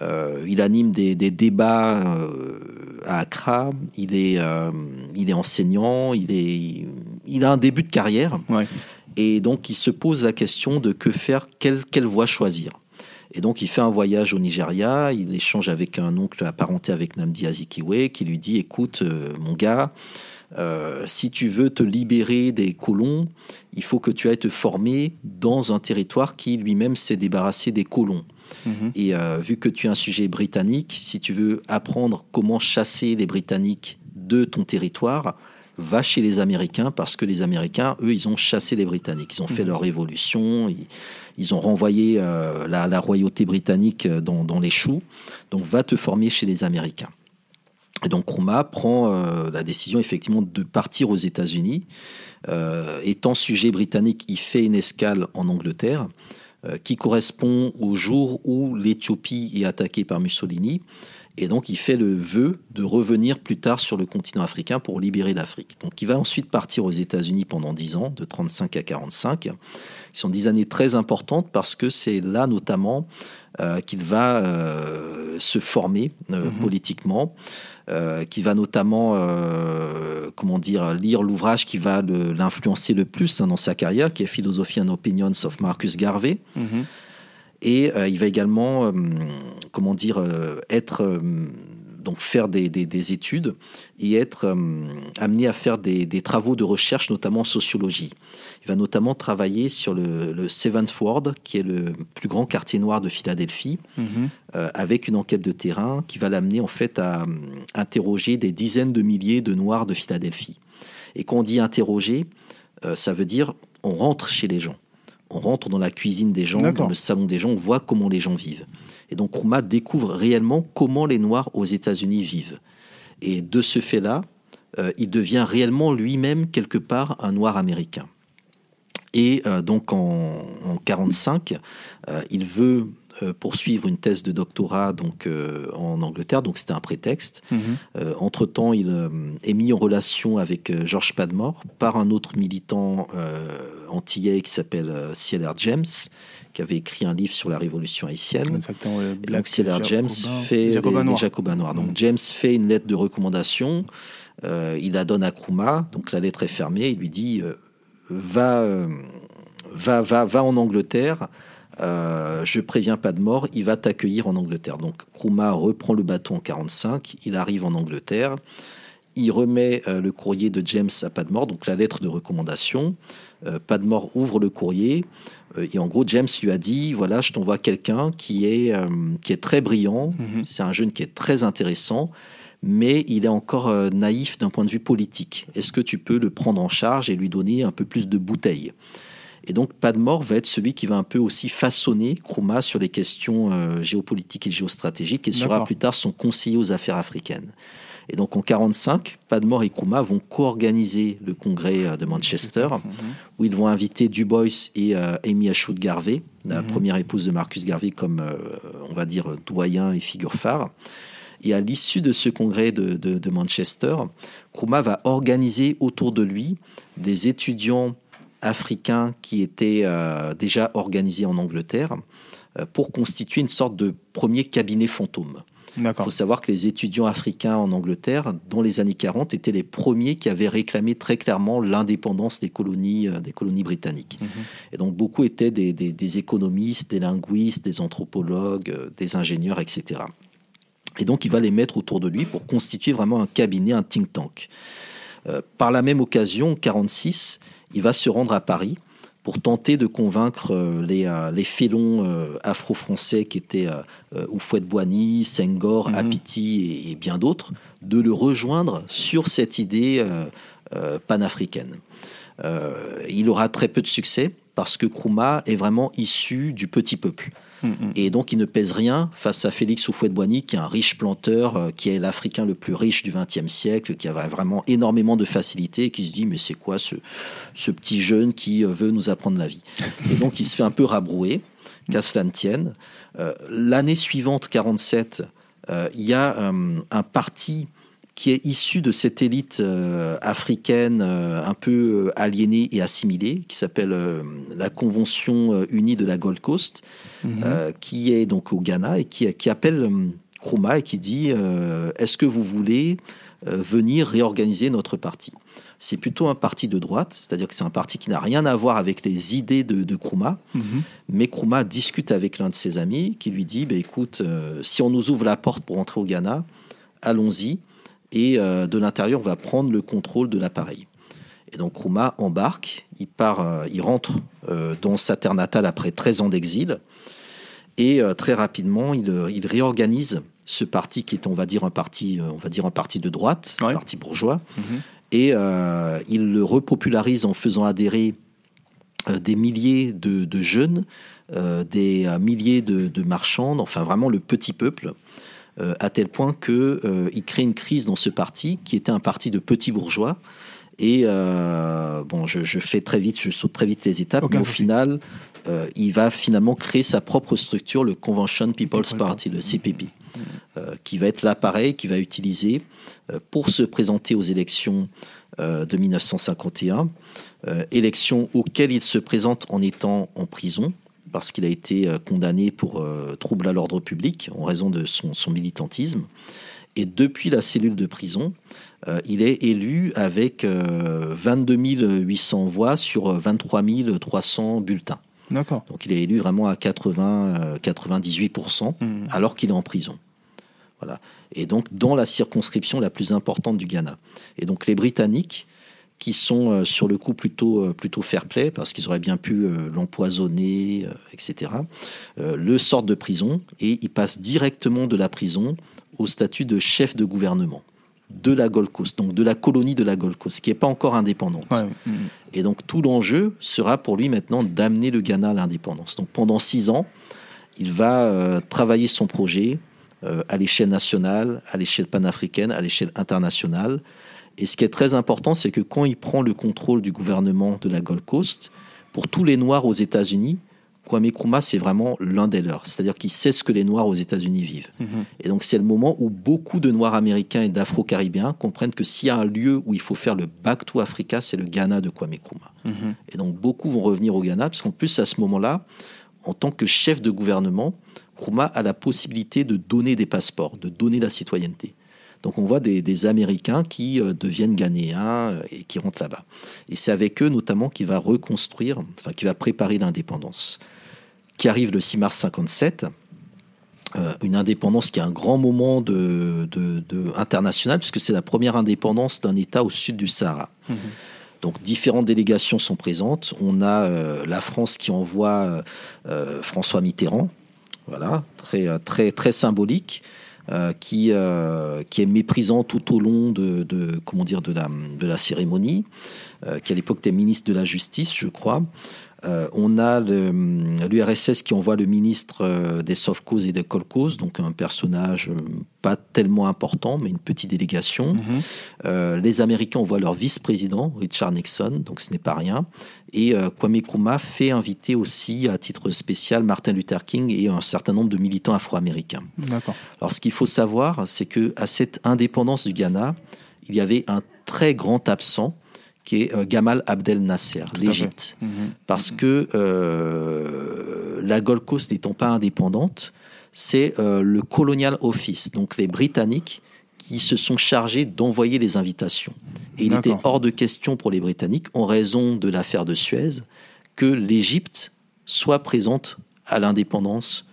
Il anime des débats à Accra. Il est enseignant. Il a un début de carrière. Ouais. Et donc, il se pose la question de que faire, quelle voie choisir. Et donc, il fait un voyage au Nigeria. Il échange avec un oncle apparenté avec Nnamdi Azikiwe qui lui dit « Écoute, mon gars, si tu veux te libérer des colons, il faut que tu ailles te former dans un territoire qui lui-même s'est débarrassé des colons. » Et vu que tu es un sujet britannique, si tu veux apprendre comment chasser les Britanniques de ton territoire, va chez les Américains, parce que les Américains, eux, ils ont chassé les Britanniques. Ils ont fait leur révolution, ils ont renvoyé la royauté britannique dans les choux. Donc, va te former chez les Américains. Et donc, Nkrumah prend la décision, effectivement, de partir aux États-Unis. Étant sujet britannique, il fait une escale en Angleterre, qui correspond au jour où l'Éthiopie est attaquée par Mussolini. Et donc, il fait le vœu de revenir plus tard sur le continent africain pour libérer l'Afrique. Donc, il va ensuite partir aux États-Unis pendant 10 ans, de 35 à 45. Ce sont 10 années très importantes parce que c'est là, notamment, qu'il va se former politiquement, qu'il va notamment lire l'ouvrage qui va l'influencer le plus dans sa carrière, qui est Philosophy and Opinions of Marcus Garvey. Et il va également, donc faire des études et être amené à faire des travaux de recherche, notamment en sociologie. Il va notamment travailler sur le Seventh Ward, qui est le plus grand quartier noir de Philadelphie, avec une enquête de terrain qui va l'amener en fait à interroger des dizaines de milliers de Noirs de Philadelphie. Et quand on dit interroger, ça veut dire on rentre chez les gens. On rentre dans la cuisine des gens, dans le salon des gens, on voit comment les gens vivent. Et donc, Nkrumah découvre réellement comment les Noirs aux États-Unis vivent. Et de ce fait-là, il devient réellement lui-même quelque part un noir américain. Et donc en 1945, il veut poursuivre une thèse de doctorat donc, en Angleterre, donc c'était un prétexte. Mm-hmm. Entre-temps, il est mis en relation avec George Padmore par un autre militant antillais qui s'appelle C.L.R. James, qui avait écrit un livre sur la révolution haïtienne. Exactement, donc C.L.R. James fait les Jacobins noirs. Donc James fait une lettre de recommandation, il la donne à Nkrumah, donc la lettre est fermée, il lui dit va en Angleterre. Je préviens Padmore, il va t'accueillir en Angleterre. Donc Nkrumah reprend le bateau en 1945, il arrive en Angleterre, il remet le courrier de James à Padmore, donc la lettre de recommandation. Padmore ouvre le courrier et en gros James lui a dit voilà, je t'envoie quelqu'un qui est très brillant, c'est un jeune qui est très intéressant, mais il est encore naïf d'un point de vue politique. Est-ce que tu peux le prendre en charge et lui donner un peu plus de bouteilles ? Et donc Padmore va être celui qui va un peu aussi façonner Nkrumah sur les questions géopolitiques et géostratégiques et sera plus tard son conseiller aux affaires africaines. Et donc en 1945, Padmore et Nkrumah vont co-organiser le congrès de Manchester où ils vont inviter Du Bois et Amy Ashood Garvey, la première épouse de Marcus Garvey comme, on va dire, doyen et figure phare. Et à l'issue de ce congrès de Manchester, Nkrumah va organiser autour de lui des étudiants africains qui étaient déjà organisés en Angleterre pour constituer une sorte de premier cabinet fantôme. Il faut savoir que les étudiants africains en Angleterre, dans les années 40, étaient les premiers qui avaient réclamé très clairement l'indépendance des colonies britanniques. Et donc beaucoup étaient des économistes, des linguistes, des anthropologues, des ingénieurs, etc. Et donc il va les mettre autour de lui pour constituer vraiment un cabinet, un think tank. Par la même occasion, en 1946, il va se rendre à Paris pour tenter de convaincre les félons afro-français qui étaient Houphouët-Boigny, Senghor, Apiti et bien d'autres, de le rejoindre sur cette idée panafricaine. Il aura très peu de succès parce que Nkrumah est vraiment issu du petit peuple. Et donc, il ne pèse rien face à Félix Houphouët-Boigny, qui est un riche planteur, qui est l'Africain le plus riche du XXe siècle, qui avait vraiment énormément de facilité et qui se dit « Mais c'est quoi ce petit jeune qui veut nous apprendre la vie ?» Et donc, il se fait un peu rabrouer, qu'à cela ne tienne. L'année suivante, 1947, il y a un parti qui est issu de cette élite africaine un peu aliénée et assimilée, qui s'appelle la Convention unie de la Gold Coast, qui est donc au Ghana, et qui appelle Nkrumah et qui dit « Est-ce que vous voulez venir réorganiser notre parti ?» C'est plutôt un parti de droite, c'est-à-dire que c'est un parti qui n'a rien à voir avec les idées de Nkrumah. Mais Nkrumah discute avec l'un de ses amis qui lui dit « Écoute, si on nous ouvre la porte pour entrer au Ghana, allons-y. » Et de l'intérieur, on va prendre le contrôle de l'appareil. Et donc Nkrumah embarque, il rentre dans sa terre natale après 13 ans d'exil. Et très rapidement, il réorganise ce parti qui est, on va dire, un parti de droite, un parti bourgeois. Et il le repopularise en faisant adhérer des milliers de jeunes, des milliers de marchands, enfin vraiment le petit peuple. À tel point qu'il crée une crise dans ce parti, qui était un parti de petits bourgeois. Et je saute très vite les étapes, mais au final, il va finalement créer sa propre structure, le Convention People's Party, le CPP, qui va être l'appareil qu'il va utiliser pour se présenter aux élections de 1951, élections auxquelles il se présente en étant en prison, parce qu'il a été condamné pour trouble à l'ordre public en raison de son militantisme. Et depuis la cellule de prison, il est élu avec 22 800 voix sur 23 300 bulletins. Donc il est élu vraiment à 98%, alors qu'il est en prison. Voilà. Et donc dans la circonscription la plus importante du Ghana. Et donc les Britanniques, qui sont sur le coup plutôt fair-play, parce qu'ils auraient bien pu l'empoisonner, etc., le sortent de prison, et il passe directement de la prison au statut de chef de gouvernement de la Gold Coast, donc de la colonie de la Gold Coast, qui n'est pas encore indépendante. Et donc tout l'enjeu sera pour lui maintenant d'amener le Ghana à l'indépendance. Donc pendant 6 ans, il va travailler son projet à l'échelle nationale, à l'échelle panafricaine, à l'échelle internationale. Et ce qui est très important, c'est que quand il prend le contrôle du gouvernement de la Gold Coast, pour tous les Noirs aux États-Unis, Kwame Nkrumah, c'est vraiment l'un des leurs. C'est-à-dire qu'il sait ce que les Noirs aux États-Unis vivent. Mmh. Et donc, c'est le moment où beaucoup de Noirs américains et d'Afro-Caribéens comprennent que s'il y a un lieu où il faut faire le Back to Africa, c'est le Ghana de Kwame Nkrumah. Mmh. Et donc, beaucoup vont revenir au Ghana, parce qu'en plus, à ce moment-là, en tant que chef de gouvernement, Nkrumah a la possibilité de donner des passeports, de donner la citoyenneté. Donc, on voit des Américains qui deviennent Ghanéens et qui rentrent là-bas. Et c'est avec eux, notamment, qu'il va reconstruire, enfin, qu'il va préparer l'indépendance. Qui arrive le 6 mars 1957, une indépendance qui est un grand moment de international, puisque c'est la première indépendance d'un État au sud du Sahara. Mmh. Donc, différentes délégations sont présentes. On a la France qui envoie François Mitterrand, voilà, très, très, très symbolique. Qui est méprisant tout au long de la cérémonie, qui à l'époque était ministre de la Justice, je crois. On a l'URSS qui envoie le ministre des Soft Cause et des Cold Cause, donc un personnage pas tellement important, mais une petite délégation. Mm-hmm. Les Américains envoient leur vice-président, Richard Nixon, donc ce n'est pas rien. Et Kwame Nkrumah fait inviter aussi, à titre spécial, Martin Luther King et un certain nombre de militants afro-américains. D'accord. Alors, ce qu'il faut savoir, c'est qu'à cette indépendance du Ghana, il y avait un très grand absent, qui est Gamal Abdel Nasser, l'Égypte. Mmh. Parce que la Gold Coast n'étant pas indépendante, c'est le Colonial Office, donc les Britanniques, qui se sont chargés d'envoyer les invitations. Et il était hors de question pour les Britanniques, en raison de l'affaire de Suez, que l'Égypte soit présente à l'indépendance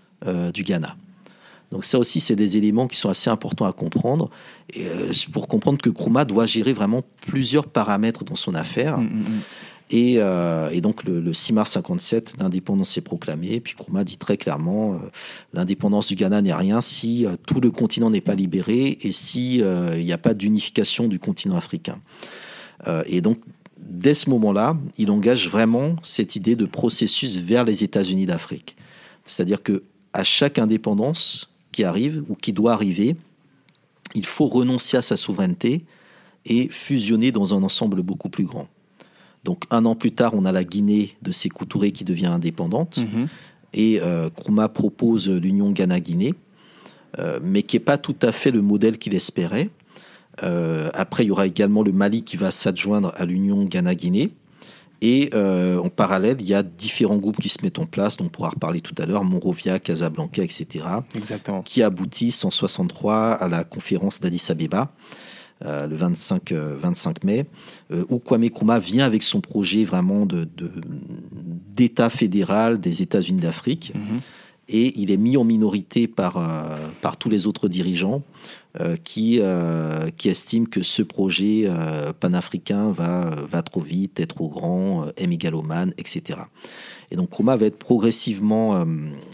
du Ghana. Donc ça aussi, c'est des éléments qui sont assez importants à comprendre, et pour comprendre que Nkrumah doit gérer vraiment plusieurs paramètres dans son affaire. Mmh. Et donc le 6 mars 1957, l'indépendance est proclamée. Puis Nkrumah dit très clairement, l'indépendance du Ghana n'est rien si tout le continent n'est pas libéré et si il n'y a pas d'unification du continent africain. Et donc, dès ce moment-là, il engage vraiment cette idée de processus vers les États-Unis d'Afrique. C'est-à-dire qu'à chaque indépendance qui arrive ou qui doit arriver, il faut renoncer à sa souveraineté et fusionner dans un ensemble beaucoup plus grand. Donc, 1 an plus tard, on a la Guinée de Sékou Touré qui devient indépendante, mmh. et Nkrumah propose l'union Ghana-Guinée, mais qui n'est pas tout à fait le modèle qu'il espérait. Après, il y aura également le Mali qui va s'adjoindre à l'union Ghana-Guinée. Et en parallèle, il y a différents groupes qui se mettent en place, dont on pourra reparler tout à l'heure, Monrovia, Casablanca, etc. Exactement. Qui aboutissent en 1963 à la conférence d'Addis Abeba, le 25 mai, où Kwame Nkrumah vient avec son projet vraiment d'État fédéral des États-Unis d'Afrique. Mm-hmm. Et il est mis en minorité par tous les autres dirigeants qui estiment que ce projet panafricain va trop vite, est trop grand, est mégalomane, etc. Et donc Nkrumah va être progressivement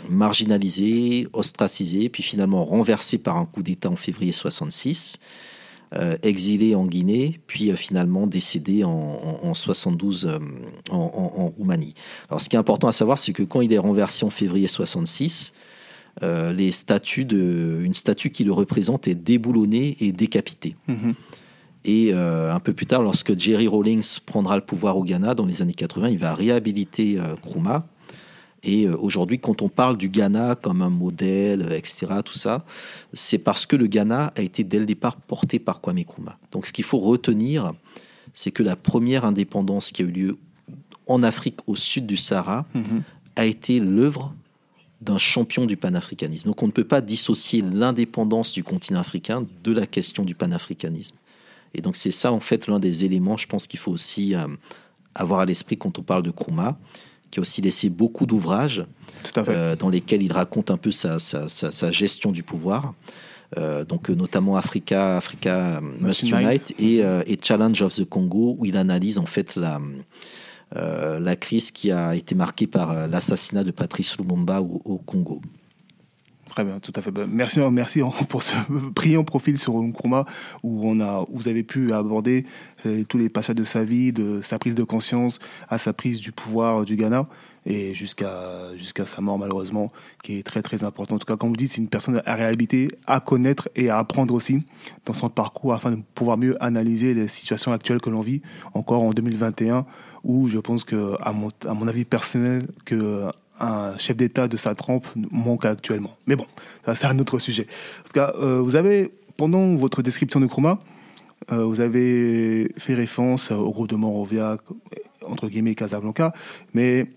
marginalisé, ostracisé, puis finalement renversé par un coup d'État en février 1966, exilé en Guinée, puis finalement décédé en 1972 en Roumanie. Alors ce qui est important à savoir, c'est que quand il est renversé en février 1966, une statue qui le représente est déboulonnée et décapitée. Mmh. Et un peu plus tard, lorsque Jerry Rawlings prendra le pouvoir au Ghana dans les années 80, il va réhabiliter Nkrumah. Et aujourd'hui, quand on parle du Ghana comme un modèle, etc., tout ça, c'est parce que le Ghana a été dès le départ porté par Kwame Nkrumah. Donc ce qu'il faut retenir, c'est que la première indépendance qui a eu lieu en Afrique au sud du Sahara, mmh. a été l'œuvre d'un champion du panafricanisme. Donc on ne peut pas dissocier l'indépendance du continent africain de la question du panafricanisme. Et donc c'est ça en fait l'un des éléments, je pense qu'il faut aussi avoir à l'esprit quand on parle de Nkrumah, qui a aussi laissé beaucoup d'ouvrages dans lesquels il raconte un peu sa gestion du pouvoir. Donc notamment Africa Must Unite et Challenge of the Congo, où il analyse en fait la crise qui a été marquée par l'assassinat de Patrice Lumumba au Congo. Très bien, tout à fait. Merci pour ce brillant profil sur Nkrumah, où vous avez pu aborder tous les passages de sa vie, de sa prise de conscience à sa prise du pouvoir du Ghana. et jusqu'à sa mort malheureusement, qui est très très important. En tout cas, comme vous dites, c'est une personne à réhabiliter, à connaître et à apprendre aussi dans son parcours afin de pouvoir mieux analyser les situations actuelles que l'on vit encore en 2021, où je pense que, à mon avis personnel, qu'un chef d'État de sa trempe manque actuellement. Mais bon, ça c'est un autre sujet. En tout cas, vous avez, pendant votre description de Nkrumah, vous avez fait référence au groupe de Monrovia, entre guillemets Casablanca, mais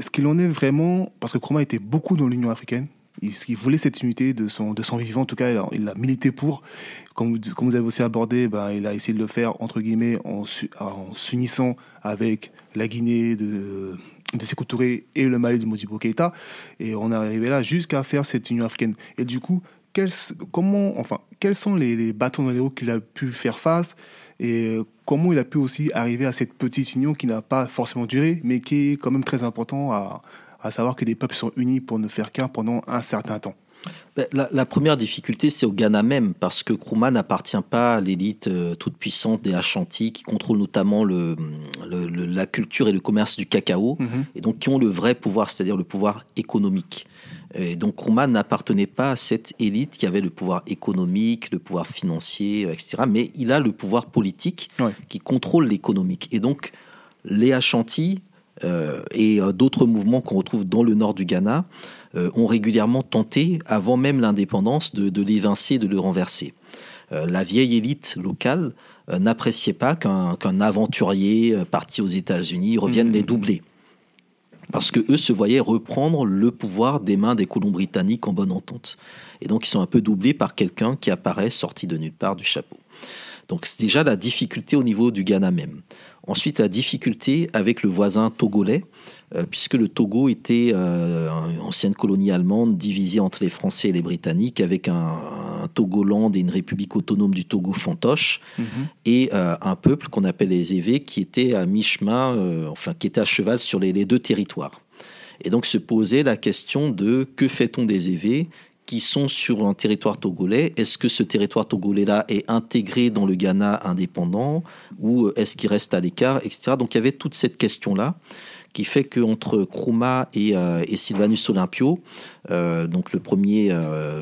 ce qu'il en est vraiment, parce que Nkrumah était beaucoup dans l'Union africaine, il voulait cette unité de son vivant, en tout cas il a milité pour, comme vous avez aussi abordé, il a essayé de le faire entre guillemets en s'unissant avec la Guinée de Sékou Touré et le Mali de Modibo Keïta, et on est arrivé là jusqu'à faire cette Union africaine. Et du coup, quels sont les bâtons dans les roues qu'il a pu faire face, et comment il a pu aussi arriver à cette petite union qui n'a pas forcément duré, mais qui est quand même très important à savoir que des peuples sont unis pour ne faire qu'un pendant un certain temps. La première difficulté, c'est au Ghana même, parce que Nkrumah n'appartient pas à l'élite toute puissante des Ashanti, qui contrôlent notamment la culture et le commerce du cacao, et donc qui ont le vrai pouvoir, c'est-à-dire le pouvoir économique. Et donc Nkrumah n'appartenait pas à cette élite qui avait le pouvoir économique, le pouvoir financier, etc. Mais il a le pouvoir politique qui contrôle l'économique. Et donc les Ashanti et d'autres mouvements qu'on retrouve dans le nord du Ghana ont régulièrement tenté, avant même l'indépendance, de l'évincer, de le renverser. La vieille élite locale n'appréciait pas qu'un aventurier parti aux États-Unis revienne les doubler. Parce qu'eux se voyaient reprendre le pouvoir des mains des colons britanniques en bonne entente. Et donc, ils sont un peu doublés par quelqu'un qui apparaît sorti de nulle part du chapeau. Donc, c'est déjà la difficulté au niveau du Ghana même. Ensuite, la difficulté avec le voisin togolais, puisque le Togo était une ancienne colonie allemande divisée entre les Français et les Britanniques, avec un Togoland et une république autonome du Togo fantoche, et un peuple qu'on appelle les Évé, qui était à mi-chemin, qui était à cheval sur les deux territoires. Et donc se posait la question de que fait-on des Évé qui sont sur un territoire togolais? Est-ce que ce territoire togolais-là est intégré dans le Ghana indépendant, ou est-ce qu'il reste à l'écart, etc. Donc il y avait toute cette question-là, qui fait qu'entre Nkrumah et Sylvanus Olympio, donc le premier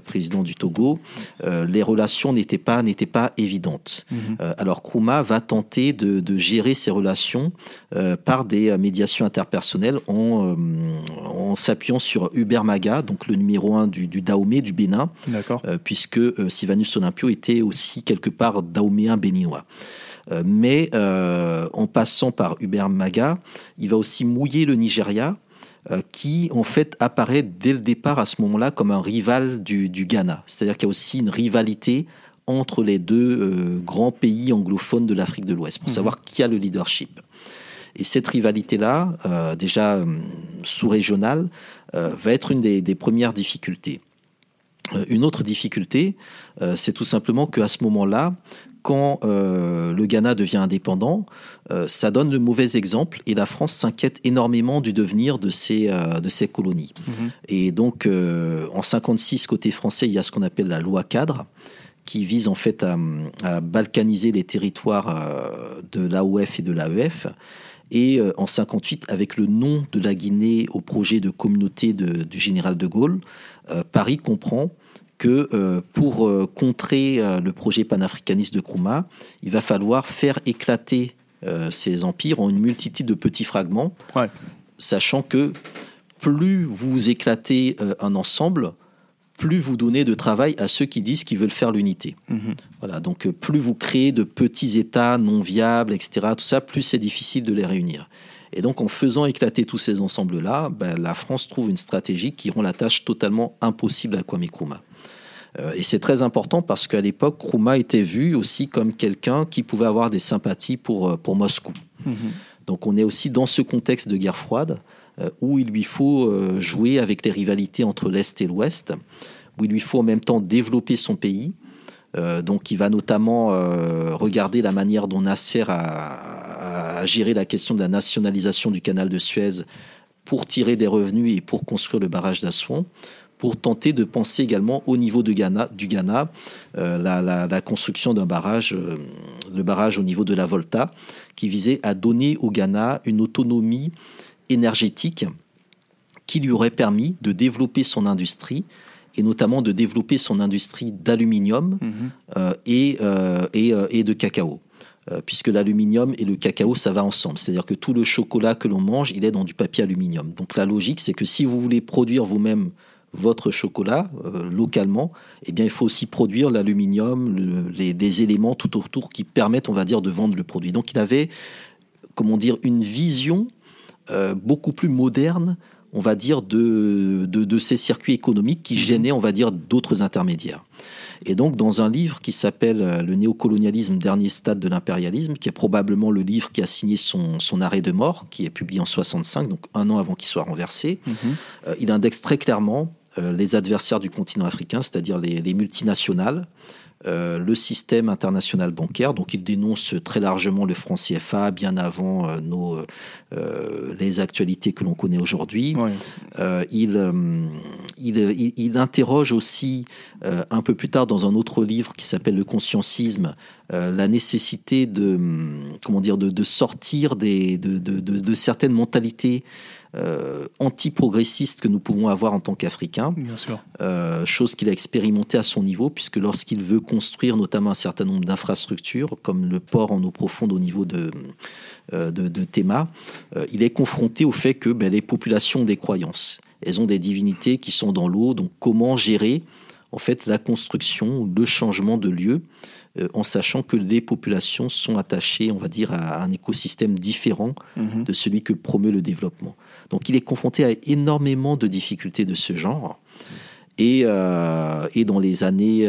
président du Togo, les relations n'étaient pas évidentes. Alors Nkrumah va tenter de gérer ces relations par des médiations interpersonnelles en s'appuyant sur Hubert Maga, donc le numéro 1 du Dahomey du Bénin, puisque Sylvanus Olympio était aussi quelque part dahoméen béninois. Mais en passant par Hubert Maga, il va aussi mouiller le Nigeria, qui en fait apparaît dès le départ à ce moment-là comme un rival du Ghana. C'est-à-dire qu'il y a aussi une rivalité entre les deux grands pays anglophones de l'Afrique de l'Ouest, pour savoir qui a le leadership. Et cette rivalité-là, déjà sous-régionale, va être une des premières difficultés. Une autre difficulté, c'est tout simplement qu'à ce moment-là, quand le Ghana devient indépendant, ça donne le mauvais exemple, et la France s'inquiète énormément du devenir de ces colonies. Et donc, en 1956, côté français, il y a ce qu'on appelle la loi cadre, qui vise en fait à balkaniser les territoires de l'AOF et de l'AEF. Et en 1958, avec le nom de la Guinée au projet de communauté du général de Gaulle, Paris comprend que pour contrer le projet panafricaniste de Nkrumah, il va falloir faire éclater ces empires en une multitude de petits fragments, sachant que plus vous éclatez un ensemble, plus vous donnez de travail à ceux qui disent qu'ils veulent faire l'unité. Voilà, donc plus vous créez de petits États non viables, etc., tout ça, plus c'est difficile de les réunir. Et donc, en faisant éclater tous ces ensembles-là, la France trouve une stratégie qui rend la tâche totalement impossible à Kwame Nkrumah. Et c'est très important parce qu'à l'époque, Nkrumah était vu aussi comme quelqu'un qui pouvait avoir des sympathies pour Moscou. Donc on est aussi dans ce contexte de guerre froide où il lui faut jouer avec les rivalités entre l'Est et l'Ouest, où il lui faut en même temps développer son pays. Donc il va notamment regarder la manière dont Nasser a géré la question de la nationalisation du canal de Suez pour tirer des revenus et pour construire le barrage d'Aswan, pour tenter de penser également au niveau du Ghana la construction d'un barrage, le barrage au niveau de la Volta, qui visait à donner au Ghana une autonomie énergétique qui lui aurait permis de développer son industrie, et notamment de développer son industrie d'aluminium et de cacao. Puisque l'aluminium et le cacao, ça va ensemble. C'est-à-dire que tout le chocolat que l'on mange, il est dans du papier aluminium. Donc la logique, c'est que si vous voulez produire vous-même votre chocolat localement, eh bien, il faut aussi produire l'aluminium, les éléments tout autour qui permettent, on va dire, de vendre le produit. Donc il avait, comment dire, une vision beaucoup plus moderne, on va dire, de ces circuits économiques qui gênaient, on va dire, d'autres intermédiaires. Et donc, dans un livre qui s'appelle « Le néocolonialisme, dernier stade de l'impérialisme », qui est probablement le livre qui a signé son arrêt de mort, qui est publié en 1965, donc un an avant qu'il soit renversé, il indexe très clairement les adversaires du continent africain, c'est-à-dire les multinationales, le système international bancaire. Donc il dénonce très largement le franc CFA bien avant les actualités que l'on connaît aujourd'hui. Ouais. Il interroge aussi un peu plus tard dans un autre livre qui s'appelle Le conscientisme, la nécessité de sortir de certaines mentalités anti-progressistes que nous pouvons avoir en tant qu'Africains. Bien sûr. Chose qu'il a expérimentée à son niveau, puisque lorsqu'il veut construire notamment un certain nombre d'infrastructures, comme le port en eau profonde au niveau de Tema, il est confronté au fait que les populations ont des croyances. Elles ont des divinités qui sont dans l'eau, donc comment gérer en fait la construction, le changement de lieu, en sachant que les populations sont attachées, on va dire, à un écosystème différent de celui que promeut le développement. Donc il est confronté à énormément de difficultés de ce genre. Et dans les années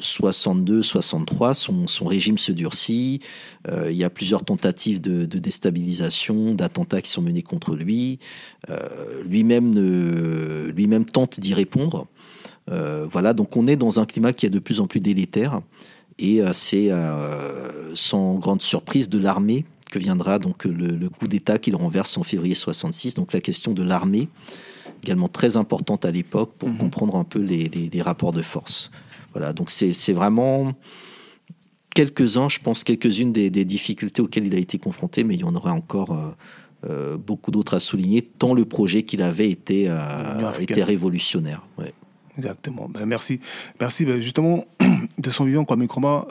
62-63, son régime se durcit. Il y a plusieurs tentatives de déstabilisation, d'attentats qui sont menés contre lui. Lui-même tente d'y répondre. Donc on est dans un climat qui est de plus en plus délétère, et c'est sans grande surprise de l'armée que viendra donc le coup d'État qu'il renverse en février 1966. Donc la question de l'armée, également très importante à l'époque pour comprendre un peu les rapports de force. Voilà, donc c'est vraiment quelques-unes des difficultés auxquelles il a été confronté, mais il y en aura encore beaucoup d'autres à souligner, tant le projet qu'il avait était révolutionnaire. Ouais. Exactement. Merci. Merci. Justement, de son vivant, Kwame Nkrumah,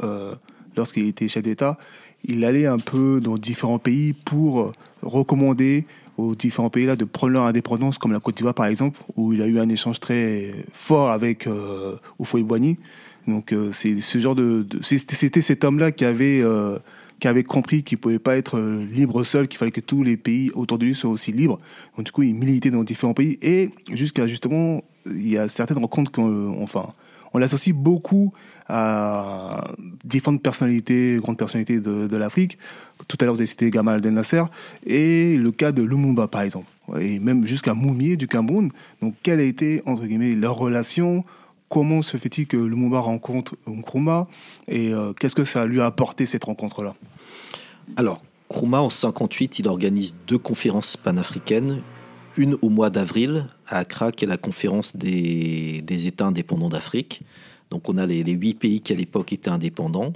lorsqu'il était chef d'État, il allait un peu dans différents pays pour recommander aux différents pays là de prendre leur indépendance, comme la Côte d'Ivoire par exemple, où il a eu un échange très fort avec Houphouët-Boigny. Donc c'est ce genre c'était cet homme-là qui avait compris qu'il ne pouvait pas être libre seul, qu'il fallait que tous les pays autour de lui soient aussi libres. Donc du coup, il militait dans différents pays, et jusqu'à justement, il y a certaines rencontres qu'on l'associe beaucoup à différentes personnalités, grandes personnalités de l'Afrique. Tout à l'heure, vous avez cité Gamal Abdel Nasser et le cas de Lumumba, par exemple, et même jusqu'à Mounier du Cameroun. Donc, quelle a été, entre guillemets, leur relation ? Comment se fait-il que Lumumba rencontre Nkrumah ? Et qu'est-ce que ça lui a apporté, cette rencontre-là ? Alors, Nkrumah, en 1958, il organise 2 conférences panafricaines. Une au mois d'avril à Accra, qui est la conférence des États indépendants d'Afrique. Donc on a les 8 pays qui à l'époque étaient indépendants,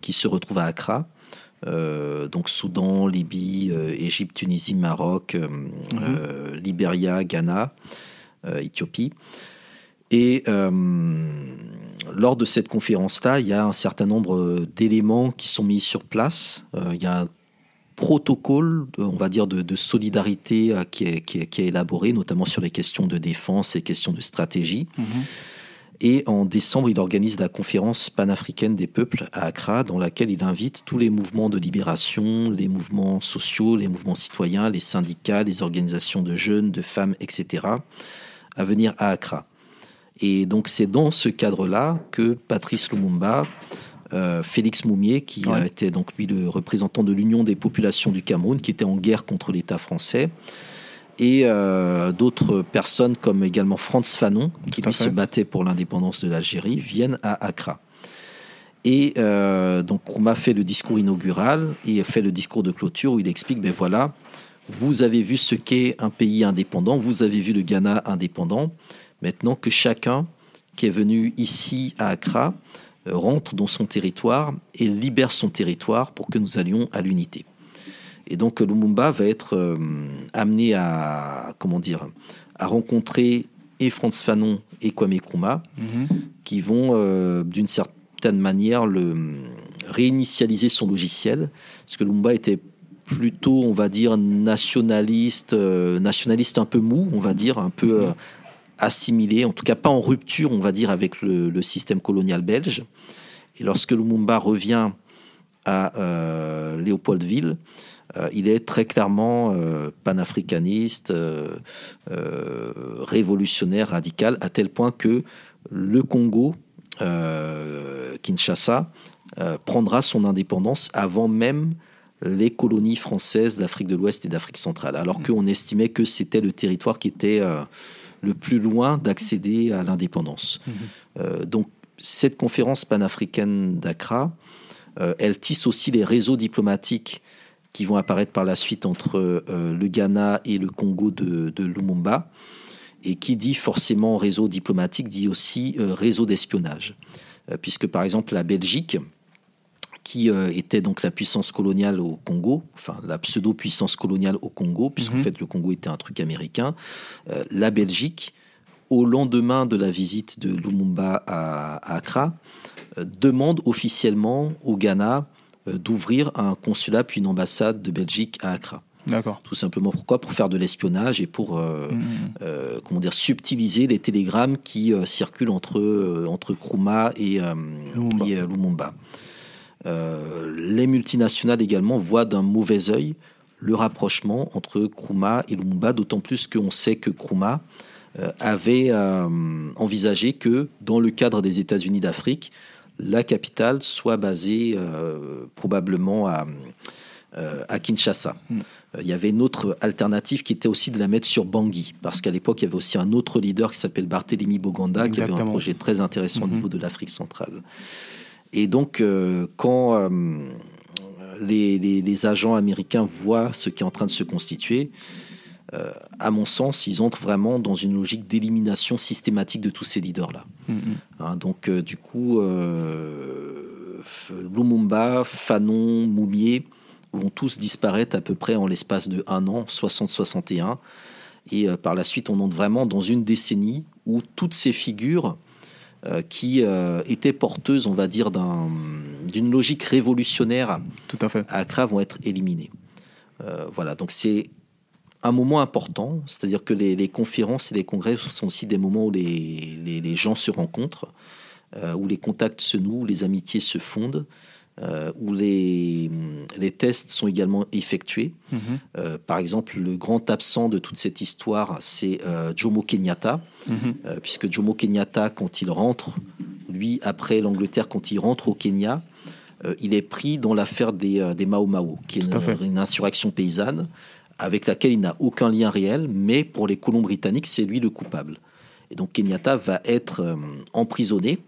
qui se retrouvent à Accra. Donc Soudan, Libye, Égypte, Tunisie, Maroc, Libéria, Ghana, Éthiopie. Et lors de cette conférence-là, il y a un certain nombre d'éléments qui sont mis sur place. Il y a un protocole, on va dire, de solidarité qui est élaboré, notamment sur les questions de défense et les questions de stratégie. Et en décembre, il organise la conférence panafricaine des peuples à Accra, dans laquelle il invite tous les mouvements de libération, les mouvements sociaux, les mouvements citoyens, les syndicats, les organisations de jeunes, de femmes, etc., à venir à Accra. Et donc, c'est dans ce cadre-là que Patrice Lumumba, Félix Moumié, qui était donc lui le représentant de l'Union des populations du Cameroun, qui était en guerre contre l'État français, et d'autres personnes comme également Frantz Fanon, qui lui se battait pour l'indépendance de l'Algérie, viennent à Accra. Et donc Nkrumah fait le discours inaugural et fait le discours de clôture où il explique, vous avez vu ce qu'est un pays indépendant, vous avez vu le Ghana indépendant, maintenant que chacun qui est venu ici à Accra rentre dans son territoire et libère son territoire pour que nous allions à l'unité. Et donc Lumumba va être amené à rencontrer et Frantz Fanon et Kwame Nkrumah, qui vont d'une certaine manière réinitialiser son logiciel, parce que Lumumba était plutôt, on va dire, nationaliste un peu mou, on va dire, un peu assimilé, en tout cas pas en rupture, on va dire, avec le système colonial belge. Et lorsque Lumumba revient à Léopoldville, il est très clairement panafricaniste, révolutionnaire, radical, à tel point que le Congo, Kinshasa, prendra son indépendance avant même les colonies françaises d'Afrique de l'Ouest et d'Afrique centrale, alors qu'on estimait que c'était le territoire qui était le plus loin d'accéder à l'indépendance. Donc, cette conférence panafricaine d'Accra, elle tisse aussi les réseaux diplomatiques qui vont apparaître par la suite entre le Ghana et le Congo de Lumumba. Et qui dit forcément réseau diplomatique, dit aussi réseau d'espionnage. Puisque par exemple la Belgique, qui était donc la puissance coloniale au Congo, enfin la pseudo-puissance coloniale au Congo, puisqu'en fait le Congo était un truc américain, la Belgique, au lendemain de la visite de Lumumba à Accra, demande officiellement au Ghana d'ouvrir un consulat puis une ambassade de Belgique à Accra. D'accord. Tout simplement pourquoi ? Pour faire de l'espionnage et pour subtiliser les télégrammes qui circulent entre Nkrumah et Lumumba. Les multinationales également voient d'un mauvais œil le rapprochement entre Nkrumah et Lumumba, d'autant plus qu'on sait que Nkrumah avait envisagé que dans le cadre des États-Unis d'Afrique, la capitale soit basée probablement à Kinshasa. Il y avait une autre alternative qui était aussi de la mettre sur Bangui, parce qu'à l'époque, il y avait aussi un autre leader qui s'appelle Barthélemy Boganda, qui avait un projet très intéressant au niveau de l'Afrique centrale. Et donc, quand les agents américains voient ce qui est en train de se constituer, à mon sens, ils entrent vraiment dans une logique d'élimination systématique de tous ces leaders-là. Lumumba, Fanon, Moumié vont tous disparaître à peu près en l'espace de 1 an, 60-61. Et par la suite, on entre vraiment dans une décennie où toutes ces figures qui étaient porteuses, on va dire, d'une logique révolutionnaire tout à fait à Accra vont être éliminées. Donc c'est un moment important, c'est-à-dire que les conférences et les congrès sont aussi des moments où les gens se rencontrent, où les contacts se nouent, les amitiés se fondent, où les tests sont également effectués. Par exemple, le grand absent de toute cette histoire, c'est Jomo Kenyatta, puisque Jomo Kenyatta, quand il rentre, lui, après l'Angleterre, quand il rentre au Kenya, il est pris dans l'affaire des Mau Mau, qui est une insurrection paysanne, avec laquelle il n'a aucun lien réel, mais pour les colons britanniques, c'est lui le coupable. Et donc Kenyatta va être emprisonné,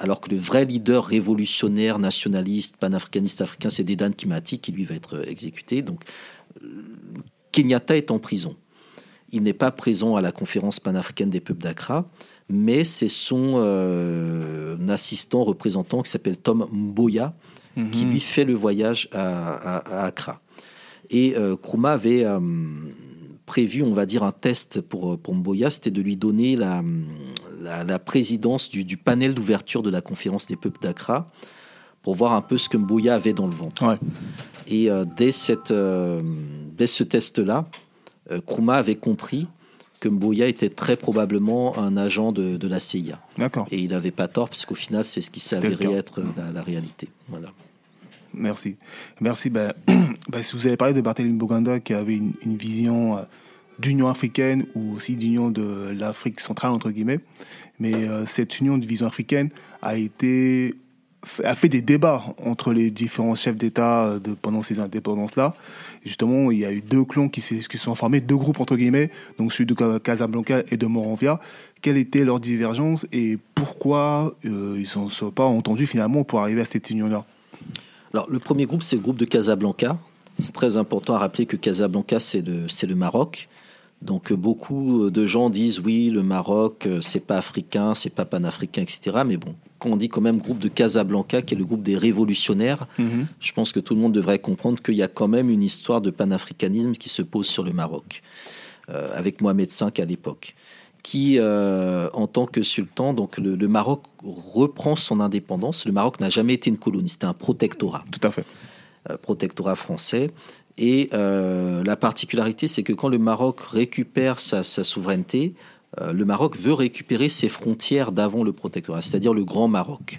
alors que le vrai leader révolutionnaire, nationaliste, panafricaniste, africain, c'est Dedan Kimathi, qui lui va être exécuté. Donc Kenyatta est en prison. Il n'est pas présent à la conférence panafricaine des peuples d'Accra, mais c'est son assistant représentant qui s'appelle Tom Mboya, qui lui fait le voyage à Accra. Et Nkrumah avait prévu, on va dire, un test pour Mboya, c'était de lui donner la présidence du panel d'ouverture de la conférence des peuples d'Accra pour voir un peu ce que Mboya avait dans le ventre. Et dès ce test-là, Nkrumah avait compris que Mboya était très probablement un agent de la CIA. Et il n'avait pas tort, parce qu'au final, c'est ce qui s'avérait être la réalité. Voilà. Merci. Si vous avez parlé de Barthélemy Boganda qui avait une vision d'union africaine ou aussi d'union de l'Afrique centrale, entre guillemets, mais cette union de vision africaine a fait des débats entre les différents chefs d'État pendant ces indépendances-là. Et justement, il y a eu deux clans qui se sont formés, deux groupes, entre guillemets, donc celui de Casablanca et de Monrovia. Quelles étaient leurs divergences et pourquoi ils ne s'en sont pas entendus finalement pour arriver à cette union-là? Alors, le premier groupe, c'est le groupe de Casablanca. C'est très important à rappeler que Casablanca, c'est le Maroc. Donc beaucoup de gens disent oui, le Maroc, c'est pas africain, c'est pas panafricain, etc. Mais bon, quand on dit quand même groupe de Casablanca, qui est le groupe des révolutionnaires, je pense que tout le monde devrait comprendre qu'il y a quand même une histoire de panafricanisme qui se pose sur le Maroc, avec Mohamed V à l'époque, qui, en tant que sultan, donc le Maroc reprend son indépendance. Le Maroc n'a jamais été une colonie, c'était un protectorat. Tout à fait. Protectorat français. Et la particularité, c'est que quand le Maroc récupère sa souveraineté, le Maroc veut récupérer ses frontières d'avant le protectorat, c'est-à-dire le Grand Maroc.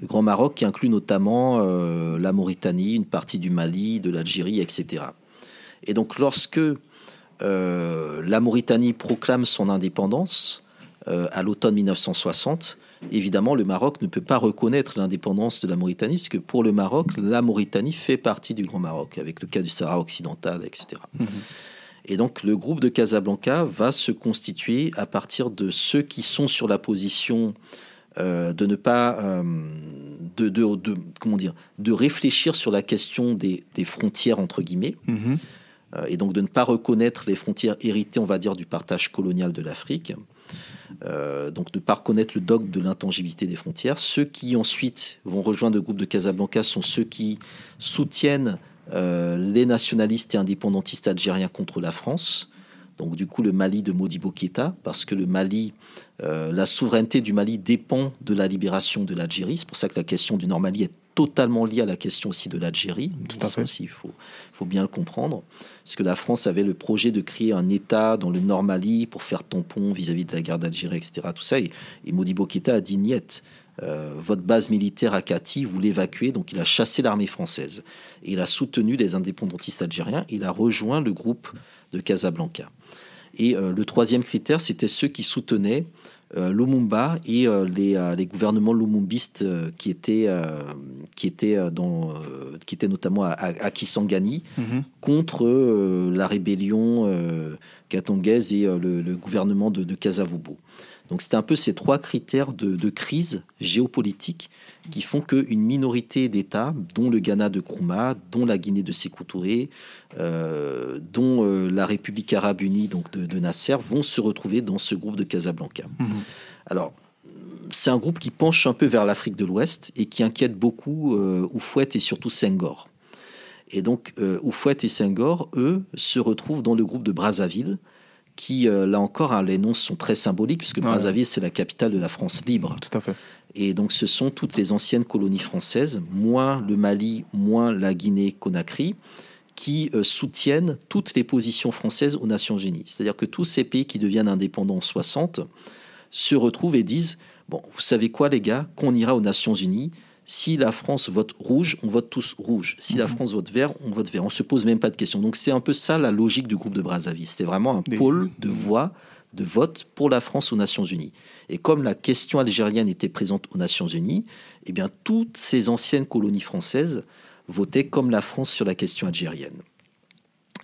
Le Grand Maroc qui inclut notamment la Mauritanie, une partie du Mali, de l'Algérie, etc. Et donc lorsque la Mauritanie proclame son indépendance à l'automne 1960, évidemment, le Maroc ne peut pas reconnaître l'indépendance de la Mauritanie, puisque pour le Maroc, la Mauritanie fait partie du Grand Maroc, avec le cas du Sahara occidental, etc. Et donc, le groupe de Casablanca va se constituer à partir de ceux qui sont sur la position de ne pas... de réfléchir sur la question des frontières, entre guillemets, et donc de ne pas reconnaître les frontières héritées, on va dire, du partage colonial de l'Afrique. Donc de ne pas reconnaître le dogme de l'intangibilité des frontières. Ceux qui ensuite vont rejoindre le groupe de Casablanca sont ceux qui soutiennent les nationalistes et indépendantistes algériens contre la France. Donc du coup le Mali de Modibo Keïta, parce que le Mali, la souveraineté du Mali dépend de la libération de l'Algérie. C'est pour ça que la question du Nord-Mali est totalement liée à la question aussi de l'Algérie. Tout à fait. Il faut bien le comprendre. Parce que la France avait le projet de créer un État dans le Nord-Mali pour faire tampon vis-à-vis de la guerre d'Algérie, etc. Tout ça. Et Modibo Keïta a dit niet. Votre base militaire à Kati, vous l'évacuez. Donc il a chassé l'armée française. Et il a soutenu les indépendantistes algériens. Il a rejoint le groupe de Casablanca. Et le troisième critère, c'était ceux qui soutenaient Lumumba et les gouvernements lumumbistes qui étaient notamment à Kisangani contre la rébellion katongaise et le gouvernement de Kasavubu. Donc c'était un peu ces trois critères de crise géopolitique qui font qu'une minorité d'États, dont le Ghana de Nkrumah, dont la Guinée de Sékou Touré, dont la République arabe unie donc de Nasser, vont se retrouver dans ce groupe de Casablanca. Alors, c'est un groupe qui penche un peu vers l'Afrique de l'Ouest et qui inquiète beaucoup Houphouët et surtout Senghor. Et donc Houphouët et Senghor, eux, se retrouvent dans le groupe de Brazzaville, qui, là encore, les noms sont très symboliques, puisque Brazzaville, c'est la capitale de la France libre. Tout à fait. Et donc, ce sont toutes les anciennes colonies françaises, moins le Mali, moins la Guinée-Conakry, qui soutiennent toutes les positions françaises aux Nations Unies. C'est-à-dire que tous ces pays qui deviennent indépendants en 60 se retrouvent et disent « Bon, vous savez quoi, les gars, qu'on ira aux Nations Unies ?» Si la France vote rouge, on vote tous rouge. Si la France vote vert, on vote vert. On ne se pose même pas de questions. Donc c'est un peu ça la logique du groupe de Brazzaville. C'était vraiment un pôle de voix, de vote pour la France aux Nations Unies. Et comme la question algérienne était présente aux Nations Unies, eh bien toutes ces anciennes colonies françaises votaient comme la France sur la question algérienne.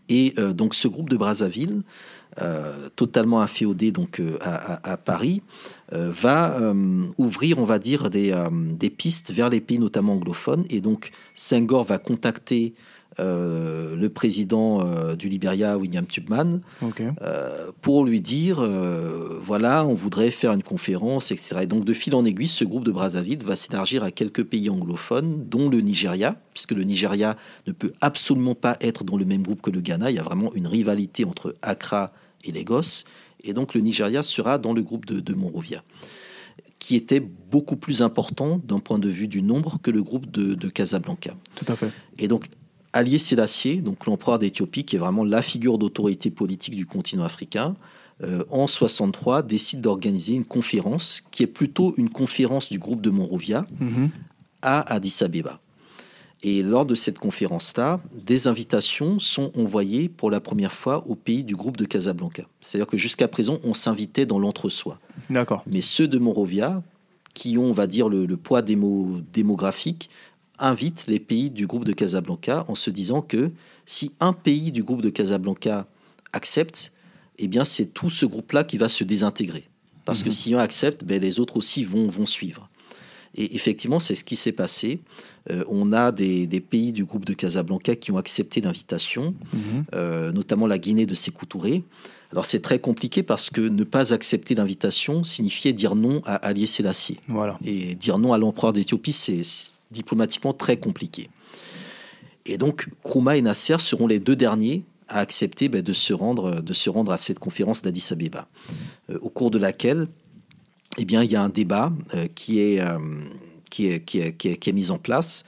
Et donc ce groupe de Brazzaville, totalement inféodé donc, à Paris, va ouvrir, on va dire, des pistes vers les pays notamment anglophones. Et donc Senghor va contacter le président du Libéria, William Tubman, pour lui dire voilà, on voudrait faire une conférence, etc. Et donc de fil en aiguille, ce groupe de Brazzaville va s'élargir à quelques pays anglophones, dont le Nigeria, puisque le Nigeria ne peut absolument pas être dans le même groupe que le Ghana. Il y a vraiment une rivalité entre Accra et Lagos. Et donc le Nigeria sera dans le groupe de Monrovia, qui était beaucoup plus important d'un point de vue du nombre que le groupe de Casablanca. Tout à fait. Et donc Alié Sélassié, donc l'empereur d'Éthiopie, qui est vraiment la figure d'autorité politique du continent africain, en 1963 décide d'organiser une conférence qui est plutôt une conférence du groupe de Monrovia à Addis Abeba. Et lors de cette conférence-là, des invitations sont envoyées pour la première fois aux pays du groupe de Casablanca. C'est-à-dire que jusqu'à présent, on s'invitait dans l'entre-soi. D'accord. Mais ceux de Monrovia, qui ont, on va dire, le poids démographique, invitent les pays du groupe de Casablanca en se disant que si un pays du groupe de Casablanca accepte, eh bien, c'est tout ce groupe-là qui va se désintégrer. Parce que si un accepte, ben, les autres aussi vont suivre. Et effectivement, c'est ce qui s'est passé. On a des pays du groupe de Casablanca qui ont accepté l'invitation, notamment la Guinée de Sékou Touré. Alors c'est très compliqué parce que ne pas accepter l'invitation signifiait dire non à Haïlé Sélassié. Voilà. Et dire non à l'empereur d'Éthiopie, c'est diplomatiquement très compliqué. Et donc Nkrumah et Nasser seront les deux derniers à accepter de se rendre à cette conférence d'Addis Abeba, au cours de laquelle il y a un débat qui est mis en place,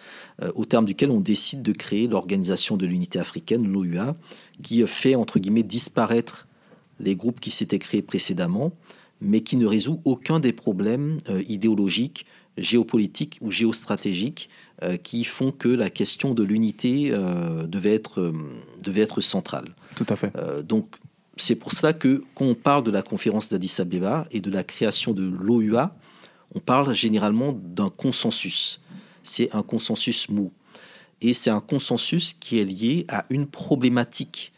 au terme duquel on décide de créer l'Organisation de l'Unité africaine, l'OUA, qui fait, entre guillemets, disparaître les groupes qui s'étaient créés précédemment, mais qui ne résout aucun des problèmes idéologiques, géopolitiques ou géostratégiques qui font que la question de l'unité devait être centrale. Tout à fait. Donc, c'est pour ça que quand on parle de la conférence d'Addis Abeba et de la création de l'OUA, on parle généralement d'un consensus. C'est un consensus mou. Et c'est un consensus qui est lié à une problématique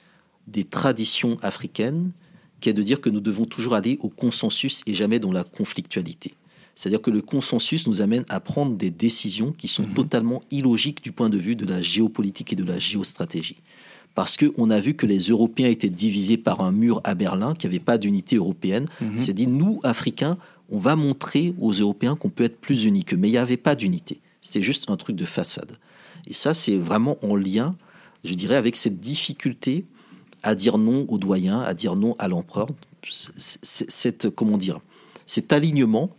des traditions africaines, qui est de dire que nous devons toujours aller au consensus et jamais dans la conflictualité. C'est-à-dire que le consensus nous amène à prendre des décisions qui sont totalement illogiques du point de vue de la géopolitique et de la géostratégie. Parce qu'on a vu que les Européens étaient divisés par un mur à Berlin, qu'il n'y avait pas d'unité européenne. On s'est dit, nous, Africains, on va montrer aux Européens qu'on peut être plus unis qu'eux. Mais il n'y avait pas d'unité. C'était juste un truc de façade. Et ça, c'est vraiment en lien, je dirais, avec cette difficulté à dire non aux doyens, à dire non à l'empereur. Cet alignement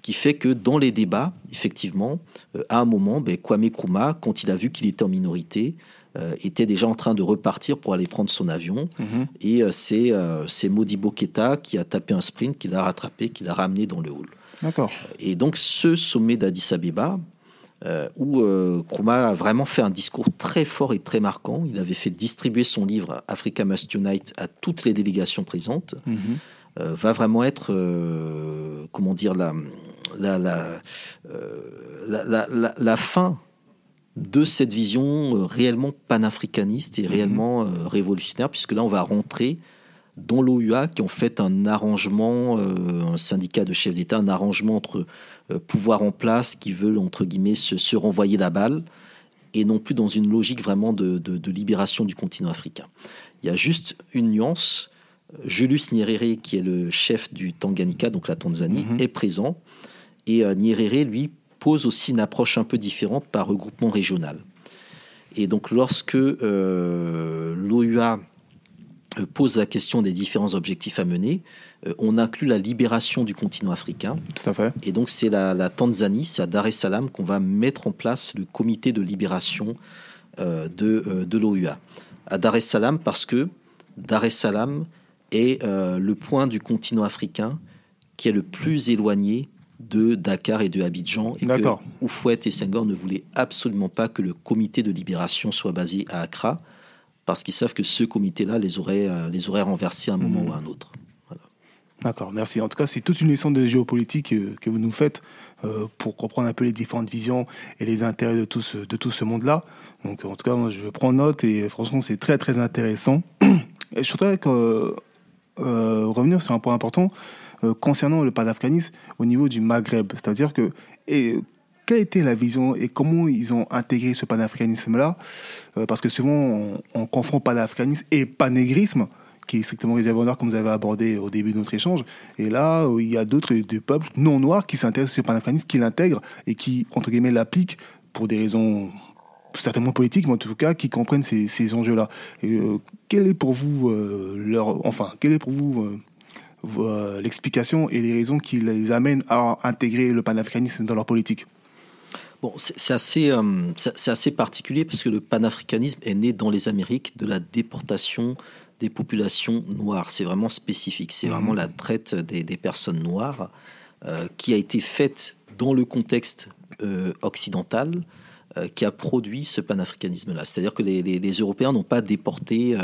qui fait que dans les débats, effectivement, à un moment, Kwame Nkrumah, quand il a vu qu'il était en minorité, était déjà en train de repartir pour aller prendre son avion. Et c'est Modibo Keïta qui a tapé un sprint, qui l'a rattrapé, qui l'a ramené dans le hall. D'accord. Et donc ce sommet d'Addis Abeba, où Nkrumah a vraiment fait un discours très fort et très marquant. Il avait fait distribuer son livre « Africa Must Unite » à toutes les délégations présentes. Va vraiment être, la fin de cette vision réellement panafricaniste et réellement révolutionnaire, puisque là, on va rentrer dans l'OUA, qui est en fait un arrangement, un syndicat de chefs d'État, un arrangement entre pouvoirs en place qui veulent, entre guillemets, se renvoyer la balle, et non plus dans une logique vraiment de libération du continent africain. Il y a juste une nuance. Julius Nyerere, qui est le chef du Tanganyika, donc la Tanzanie, est présent. Et Nyerere, lui, pose aussi une approche un peu différente par regroupement régional. Et donc, lorsque l'OUA pose la question des différents objectifs à mener, on inclut la libération du continent africain. Tout à fait. Et donc, c'est la Tanzanie, c'est à Dar es Salaam qu'on va mettre en place le comité de libération de l'OUA. À Dar es Salaam, parce que Dar es Salaam est le point du continent africain qui est le plus éloigné de Dakar et de Abidjan, et d'accord, que Houphouët et Senghor ne voulaient absolument pas que le comité de libération soit basé à Accra, parce qu'ils savent que ce comité-là les aurait renversés à un moment ou à un autre. Voilà. D'accord, merci. En tout cas, c'est toute une leçon de géopolitique que vous nous faites pour comprendre un peu les différentes visions et les intérêts de tout ce monde-là. Donc, en tout cas, moi, je prends note et franchement, c'est très, très intéressant. Et je voudrais revenir sur un point important concernant le panafricanisme au niveau du Maghreb. C'est-à-dire que... Quelle était la vision et comment ils ont intégré ce panafricanisme-là ? Parce que souvent, on confond panafricanisme et panégrisme, qui est strictement réservé aux Noirs, comme vous avez abordé au début de notre échange. Et là, il y a des peuples non noirs qui s'intéressent au panafricanisme, qui l'intègrent et qui, entre guillemets, l'appliquent pour des raisons certainement politiques, mais en tout cas, qui comprennent ces enjeux-là. Et, quelle est pour vous l'explication et les raisons qui les amènent à intégrer le panafricanisme dans leur politique ? Bon, c'est assez particulier parce que le panafricanisme est né dans les Amériques de la déportation des populations noires. C'est vraiment spécifique. C'est vraiment la traite des personnes noires qui a été faite dans le contexte occidental qui a produit ce panafricanisme-là. C'est-à-dire que les Européens n'ont pas déporté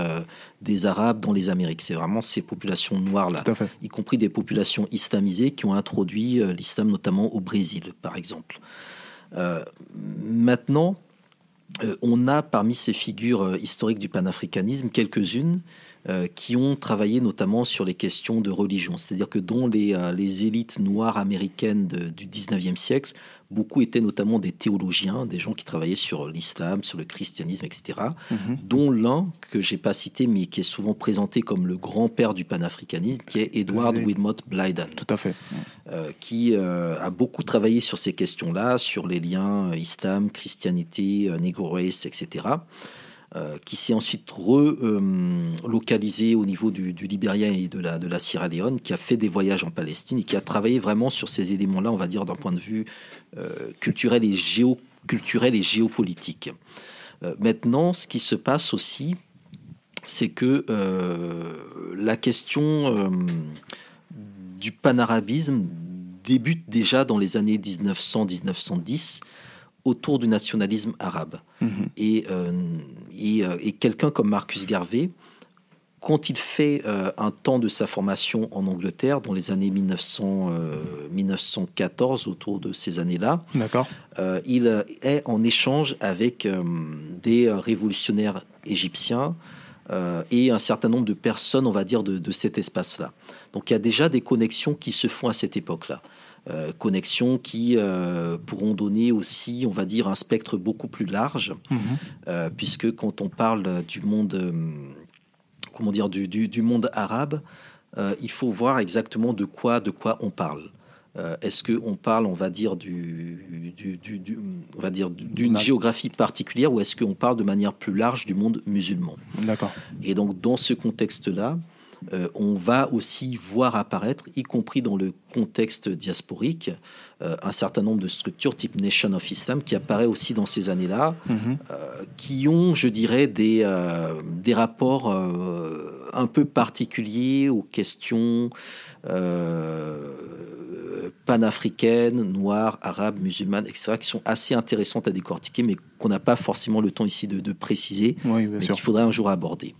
des Arabes dans les Amériques. C'est vraiment ces populations noires-là, y compris des populations islamisées qui ont introduit l'islam notamment au Brésil, par exemple. Maintenant, on a parmi ces figures historiques du panafricanisme quelques-unes qui ont travaillé notamment sur les questions de religion. C'est-à-dire que dans les élites noires américaines du 19e siècle, beaucoup étaient notamment des théologiens, des gens qui travaillaient sur l'islam, sur le christianisme, etc., dont l'un que je n'ai pas cité, mais qui est souvent présenté comme le grand-père du panafricanisme, qui est Edward Wilmot Blyden. Tout à fait. Qui a beaucoup travaillé sur ces questions-là, sur les liens islam, christianité, negro race, etc., qui s'est ensuite relocalisé au niveau du Libéria et de la Sierra Leone, qui a fait des voyages en Palestine et qui a travaillé vraiment sur ces éléments-là, on va dire, d'un point de vue culturel et géopolitique. Maintenant, ce qui se passe aussi, c'est que la question du panarabisme débute déjà dans les années 1900-1910, autour du nationalisme arabe. Et quelqu'un comme Marcus Garvey, quand il fait un temps de sa formation en Angleterre, dans les années 1914, autour de ces années-là, il est en échange avec des révolutionnaires égyptiens et un certain nombre de personnes, on va dire, de cet espace-là. Donc il y a déjà des connexions qui se font à cette époque-là. Connexions qui pourront donner aussi, on va dire, un spectre beaucoup plus large, puisque quand on parle du monde, comment dire, du monde arabe, il faut voir exactement de quoi on parle. Est-ce que on parle, on va dire, on va dire d'une géographie particulière, ou est-ce qu'on parle de manière plus large du monde musulman ? D'accord. Et donc dans ce contexte-là, on va aussi voir apparaître, y compris dans le contexte diasporique, un certain nombre de structures type Nation of Islam qui apparaît aussi dans ces années-là, qui ont, je dirais, des rapports un peu particuliers aux questions panafricaines, noires, arabes, musulmanes, etc., qui sont assez intéressantes à décortiquer, mais qu'on n'a pas forcément le temps ici de préciser, mais qu'il faudrait un jour aborder.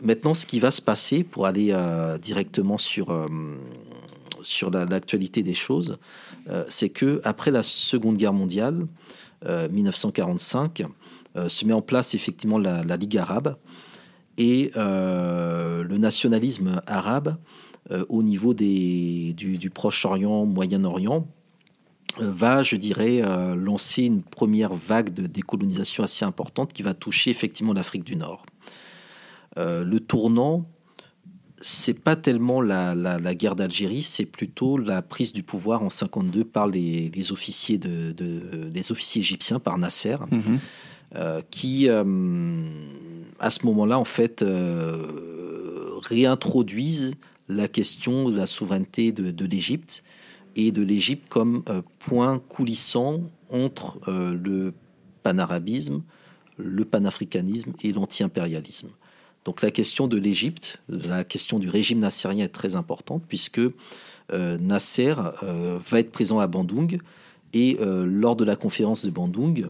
Maintenant, ce qui va se passer, pour aller directement sur l'actualité des choses, c'est qu'après la Seconde Guerre mondiale, 1945, se met en place effectivement la Ligue arabe et le nationalisme arabe au niveau du Proche-Orient, Moyen-Orient, va, je dirais, lancer une première vague de décolonisation assez importante qui va toucher effectivement l'Afrique du Nord. Le tournant, c'est pas tellement la guerre d'Algérie, c'est plutôt la prise du pouvoir en 1952 par les officiers des officiers égyptiens, par Nasser, qui à ce moment-là en fait réintroduisent la question de la souveraineté de l'Égypte et de l'Égypte comme point coulissant entre le panarabisme, le panafricanisme et l'anti-impérialisme. Donc la question de l'Égypte, la question du régime nassérien est très importante, puisque Nasser va être présent à Bandung, et lors de la conférence de Bandung,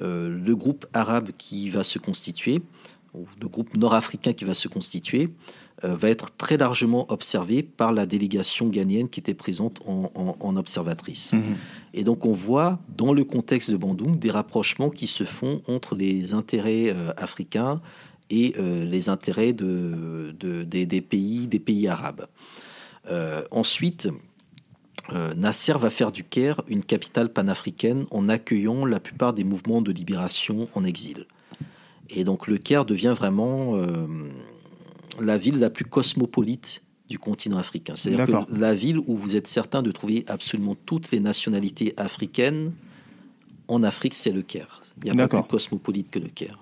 le groupe arabe qui va se constituer, ou le groupe nord-africain qui va se constituer, va être très largement observé par la délégation ghanéenne qui était présente en observatrice. Et donc on voit dans le contexte de Bandung des rapprochements qui se font entre les intérêts africains et les intérêts des pays arabes. Ensuite, Nasser va faire du Caire une capitale panafricaine en accueillant la plupart des mouvements de libération en exil. Et donc le Caire devient vraiment la ville la plus cosmopolite du continent africain. C'est-à-dire que la ville où vous êtes certain de trouver absolument toutes les nationalités africaines en Afrique, c'est le Caire. Il n'y a pas plus cosmopolite que le Caire.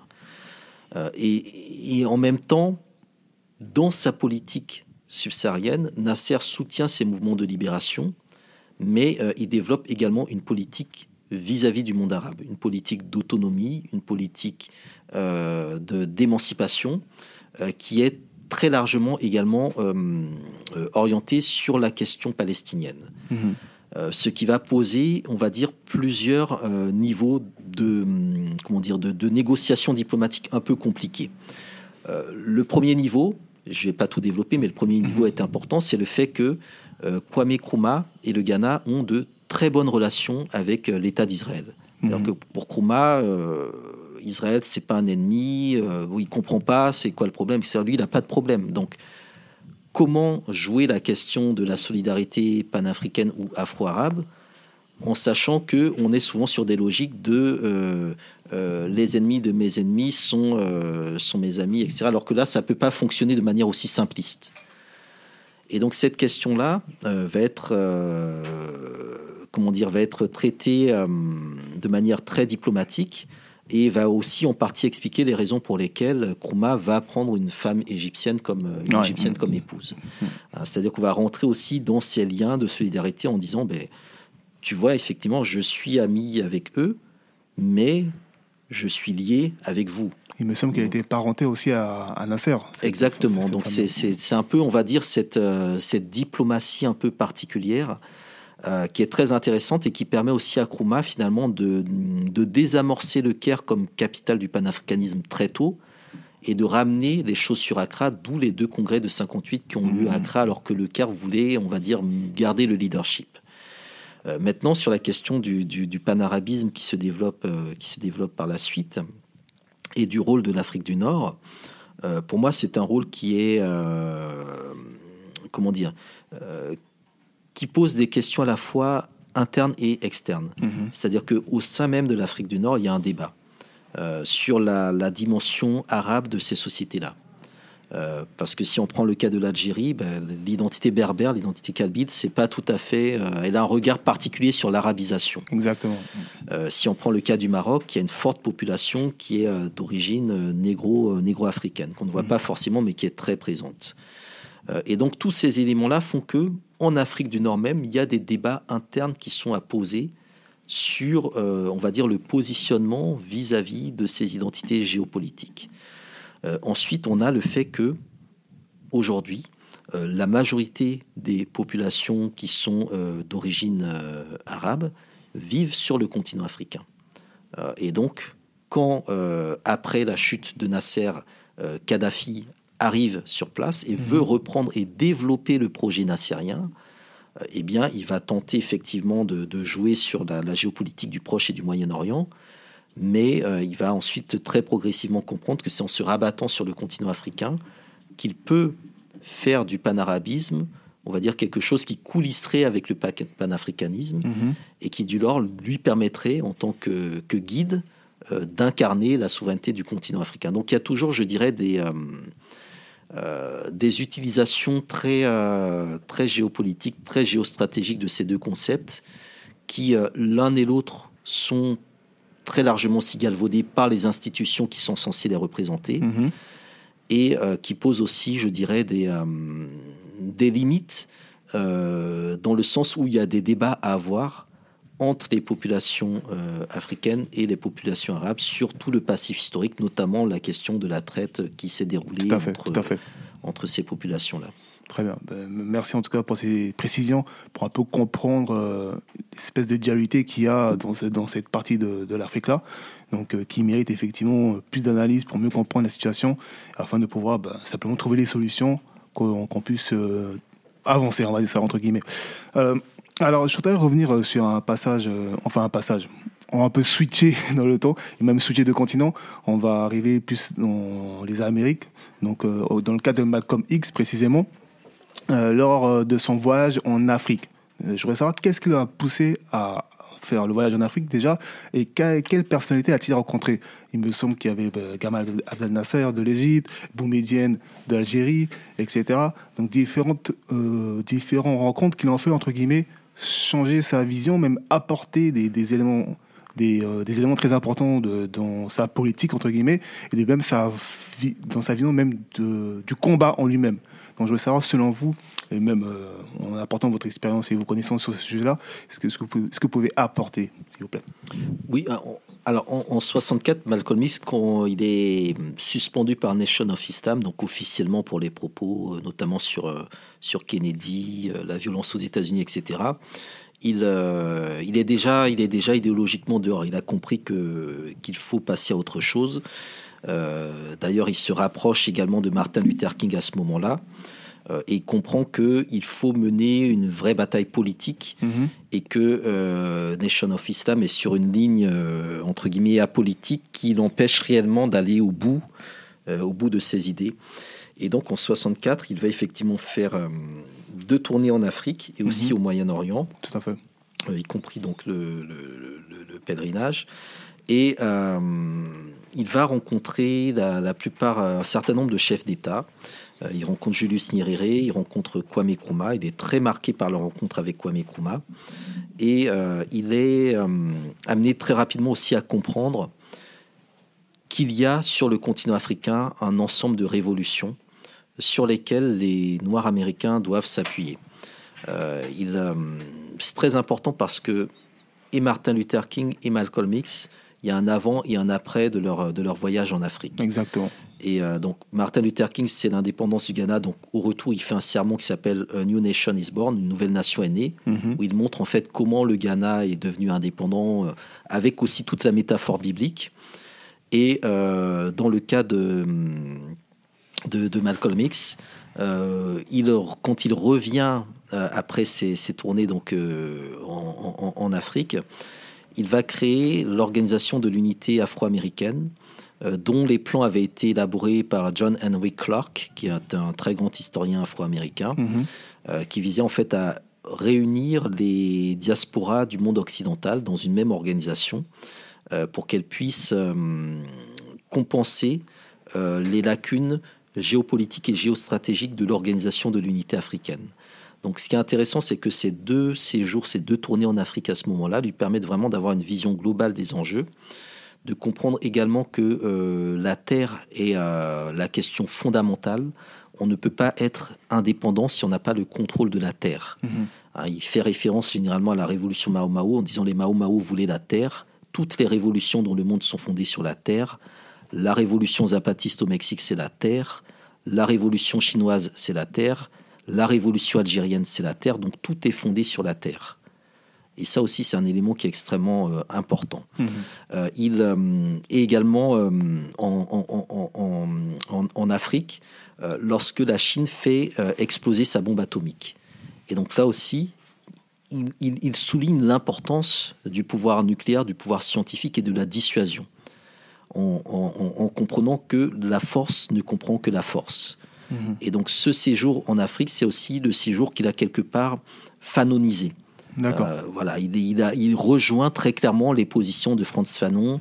Et en même temps, dans sa politique subsaharienne, Nasser soutient ces mouvements de libération, mais il développe également une politique vis-à-vis du monde arabe, une politique d'autonomie, une politique d'émancipation, qui est très largement également orientée sur la question palestinienne. Ce qui va poser, on va dire, plusieurs niveaux de négociations diplomatiques un peu compliquées. Le premier niveau, je ne vais pas tout développer, mais le premier niveau est important, c'est le fait que Kwame Nkrumah et le Ghana ont de très bonnes relations avec l'État d'Israël. Alors que pour Nkrumah, Israël, c'est pas un ennemi, il comprend pas, c'est quoi le problème, etc. Lui, il n'a pas de problème. Donc, comment jouer la question de la solidarité panafricaine ou afro-arabe en sachant qu'on est souvent sur des logiques de les ennemis de mes ennemis sont mes amis, etc. Alors que là, ça ne peut pas fonctionner de manière aussi simpliste. Et donc, cette question-là va être traitée de manière très diplomatique et va aussi en partie expliquer les raisons pour lesquelles Nkrumah va prendre une femme égyptienne comme épouse. C'est-à-dire qu'on va rentrer aussi dans ces liens de solidarité en disant... Tu vois, effectivement, je suis ami avec eux, mais je suis lié avec vous. Il me semble qu'elle était parentée aussi à Nasser. Exactement. Donc, c'est un peu, on va dire, cette diplomatie un peu particulière qui est très intéressante et qui permet aussi à Nkrumah, finalement, de désamorcer le Caire comme capitale du panafricanisme très tôt et de ramener les choses sur Accra, d'où les deux congrès de 58 qui ont lieu à Accra, alors que le Caire voulait, on va dire, garder le leadership. Maintenant, sur la question du panarabisme qui se développe par la suite et du rôle de l'Afrique du Nord, pour moi, c'est un rôle qui est, qui pose des questions à la fois internes et externes. C'est-à-dire qu'au sein même de l'Afrique du Nord, il y a un débat sur la dimension arabe de ces sociétés-là. Parce que si on prend le cas de l'Algérie, l'identité berbère, l'identité kabyle, c'est pas tout à fait. Elle a un regard particulier sur l'arabisation. Exactement. Si on prend le cas du Maroc, il y a une forte population qui est d'origine négro-africaine, qu'on ne voit pas forcément, mais qui est très présente. Et donc tous ces éléments-là font que, en Afrique du Nord même, il y a des débats internes qui sont à poser sur, on va dire, le positionnement vis-à-vis de ces identités géopolitiques. Ensuite, on a le fait que, aujourd'hui, la majorité des populations qui sont d'origine arabe vivent sur le continent africain. Et donc, quand, après la chute de Nasser, Kadhafi arrive sur place et veut reprendre et développer le projet nassérien, eh bien, il va tenter effectivement de jouer sur la géopolitique du Proche et du Moyen-Orient. Mais il va ensuite très progressivement comprendre que c'est en se rabattant sur le continent africain qu'il peut faire du panarabisme, on va dire quelque chose qui coulisserait avec le panafricanisme et qui, du lors, lui permettrait, en tant que guide, d'incarner la souveraineté du continent africain. Donc il y a toujours, je dirais, des utilisations très géopolitiques, très géostratégiques de ces deux concepts qui, l'un et l'autre, sont très largement si galvaudés par les institutions qui sont censées les représenter et qui posent aussi, je dirais, des limites dans le sens où il y a des débats à avoir entre les populations africaines et les populations arabes sur tout le passif historique, notamment la question de la traite qui s'est déroulée entre ces populations-là. Très bien. Merci en tout cas pour ces précisions, pour un peu comprendre l'espèce de dualité qu'il y a dans cette partie de l'Afrique-là, donc qui mérite effectivement plus d'analyse pour mieux comprendre la situation, afin de pouvoir simplement trouver les solutions qu'on puisse avancer, on va dire ça entre guillemets. Alors, je voudrais revenir sur un passage. On va un peu switcher dans le temps, et même switcher de continent. On va arriver plus dans les Amériques, donc dans le cas de Malcolm X précisément. Lors de son voyage en Afrique. Je voudrais savoir qu'est-ce qui l'a poussé à faire le voyage en Afrique déjà et quelle personnalité a-t-il rencontré ? Il me semble qu'il y avait Gamal Abdel Nasser de l'Égypte, Boumediene de l'Algérie, etc. Donc différentes rencontres qui l'ont fait, entre guillemets, changer sa vision, même apporter des éléments très importants dans sa politique, entre guillemets, et même dans sa vision même du combat en lui-même. Donc je voulais savoir, selon vous, et même en apportant votre expérience et vos connaissances sur ce sujet-là, ce que vous pouvez apporter, s'il vous plaît. Oui, alors en 1964, Malcolm X, il est suspendu par Nation of Islam, donc officiellement pour les propos, notamment sur Kennedy, la violence aux États-Unis, etc. Il est déjà idéologiquement dehors. Il a compris qu'il faut passer à autre chose. D'ailleurs, il se rapproche également de Martin Luther King à ce moment-là. et comprend qu'il faut mener une vraie bataille politique et que Nation of Islam est sur une ligne, entre guillemets, apolitique qui l'empêche réellement d'aller au bout de ses idées. Et donc, en 1964, il va effectivement faire deux tournées en Afrique et aussi au Moyen-Orient. Tout à fait. Y compris donc le pèlerinage. Et il va rencontrer un certain nombre de chefs d'État. Il rencontre Julius Nyerere, il rencontre Kwame Nkrumah. Il est très marqué par la rencontre avec Kwame Nkrumah. Et il est amené très rapidement aussi à comprendre qu'il y a sur le continent africain un ensemble de révolutions sur lesquelles les Noirs américains doivent s'appuyer. C'est très important parce que et Martin Luther King et Malcolm X, il y a un avant et un après de leur voyage en Afrique. Exactement. Et donc Martin Luther King, c'est l'indépendance du Ghana. Donc au retour, il fait un sermon qui s'appelle « A New Nation is Born », une nouvelle nation est née, où il montre en fait comment le Ghana est devenu indépendant, avec aussi toute la métaphore biblique. Et dans le cas de Malcolm X, quand il revient après ses tournées donc, en Afrique, il va créer l'Organisation de l'Unité afro-américaine, dont les plans avaient été élaborés par John Henry Clark, qui est un très grand historien afro-américain, qui visait en fait à réunir les diasporas du monde occidental dans une même organisation, pour qu'elle puisse compenser les lacunes géopolitiques et géostratégiques de l'Organisation de l'Unité africaine. Donc ce qui est intéressant, c'est que ces deux tournées en Afrique à ce moment-là lui permettent vraiment d'avoir une vision globale des enjeux, de comprendre également que la terre est la question fondamentale. On ne peut pas être indépendant si on n'a pas le contrôle de la terre. Il fait référence généralement à la révolution Mao Mao en disant les Mao Mao voulaient la terre. Toutes les révolutions dans le monde sont fondées sur la terre. La révolution zapatiste au Mexique, c'est la terre. La révolution chinoise, c'est la terre. La révolution algérienne, c'est la terre. Donc, tout est fondé sur la terre. Et ça aussi, c'est un élément qui est extrêmement important. Il est également en Afrique, lorsque la Chine fait exploser sa bombe atomique. Et donc là aussi, il souligne l'importance du pouvoir nucléaire, du pouvoir scientifique et de la dissuasion, en comprenant que la force ne comprend que la force. Et donc ce séjour en Afrique, c'est aussi le séjour qu'il a quelque part fanonisé. D'accord. Voilà, il rejoint très clairement les positions de Frantz Fanon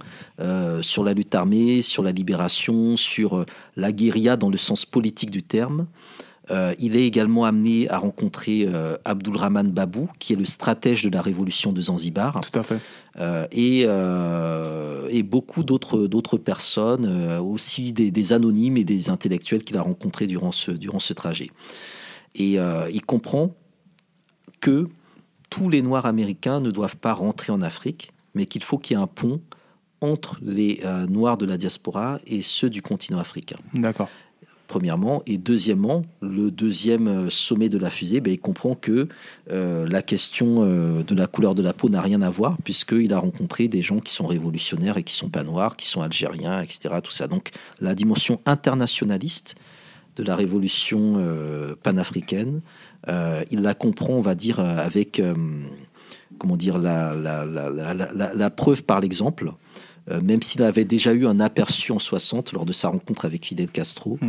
sur la lutte armée, sur la libération, sur la guérilla dans le sens politique du terme. Il est également amené à rencontrer Abdoulrahman Babou, qui est le stratège de la révolution de Zanzibar. Tout à fait. Et beaucoup d'autres personnes, aussi des anonymes et des intellectuels qu'il a rencontrés durant ce trajet. Et il comprend que tous les Noirs américains ne doivent pas rentrer en Afrique, mais qu'il faut qu'il y ait un pont entre les Noirs de la diaspora et ceux du continent africain. D'accord. Premièrement, et deuxièmement, le deuxième sommet de la fusée, il comprend que la question de la couleur de la peau n'a rien à voir, puisqu'il a rencontré des gens qui sont révolutionnaires et qui ne sont pas noirs, qui sont algériens, etc. Tout ça. Donc la dimension internationaliste de la révolution panafricaine, il la comprend, on va dire, avec la preuve par l'exemple. Même s'il avait déjà eu un aperçu en 1960, lors de sa rencontre avec Fidel Castro,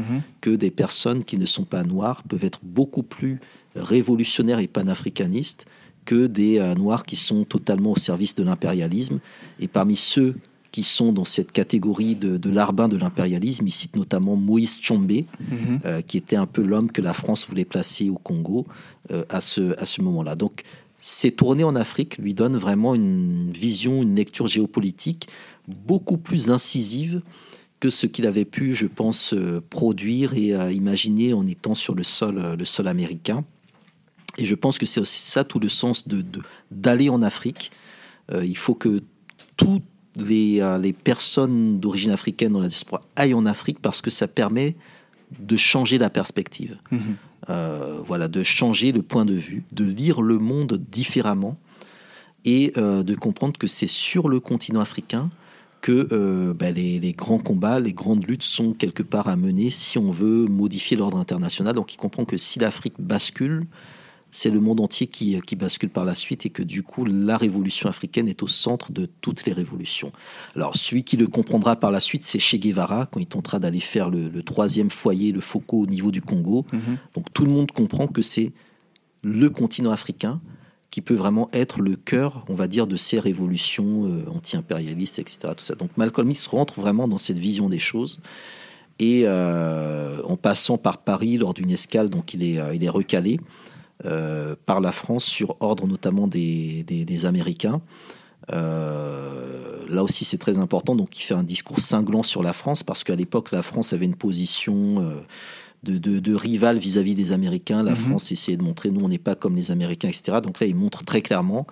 que des personnes qui ne sont pas noires peuvent être beaucoup plus révolutionnaires et panafricanistes que des noirs qui sont totalement au service de l'impérialisme. Et parmi ceux qui sont dans cette catégorie de larbins de l'impérialisme, il cite notamment Moïse Tshombe, qui était un peu l'homme que la France voulait placer au Congo à ce moment-là. Donc, ces tournées en Afrique lui donnent vraiment une vision, une lecture géopolitique beaucoup plus incisive que ce qu'il avait pu, je pense, produire et imaginer en étant sur le sol américain. Et je pense que c'est aussi ça tout le sens d'aller en Afrique. Il faut que toutes les personnes d'origine africaine dans la diaspora aillent en Afrique parce que ça permet de changer la perspective, de changer le point de vue, de lire le monde différemment et de comprendre que c'est sur le continent africain que les grands combats, les grandes luttes sont quelque part à mener si on veut modifier l'ordre international. Donc il comprend que si l'Afrique bascule, c'est le monde entier qui bascule par la suite et que du coup, la révolution africaine est au centre de toutes les révolutions. Alors, celui qui le comprendra par la suite, c'est Che Guevara, quand il tentera d'aller faire le troisième foyer, le Foko, au niveau du Congo. Mm-hmm. Donc, tout le monde comprend que c'est le continent africain qui peut vraiment être le cœur, on va dire, de ces révolutions anti-impérialistes, etc. Tout ça. Donc, Malcolm X rentre vraiment dans cette vision des choses. Et en passant par Paris lors d'une escale, donc il est recalé. Par la France sur ordre notamment des Américains. Là aussi c'est très important, donc il fait un discours cinglant sur la France parce qu'à l'époque la France avait une position de rival vis-à-vis des Américains. La France essayait de montrer nous on n'est pas comme les Américains, etc. Donc là il montre très clairement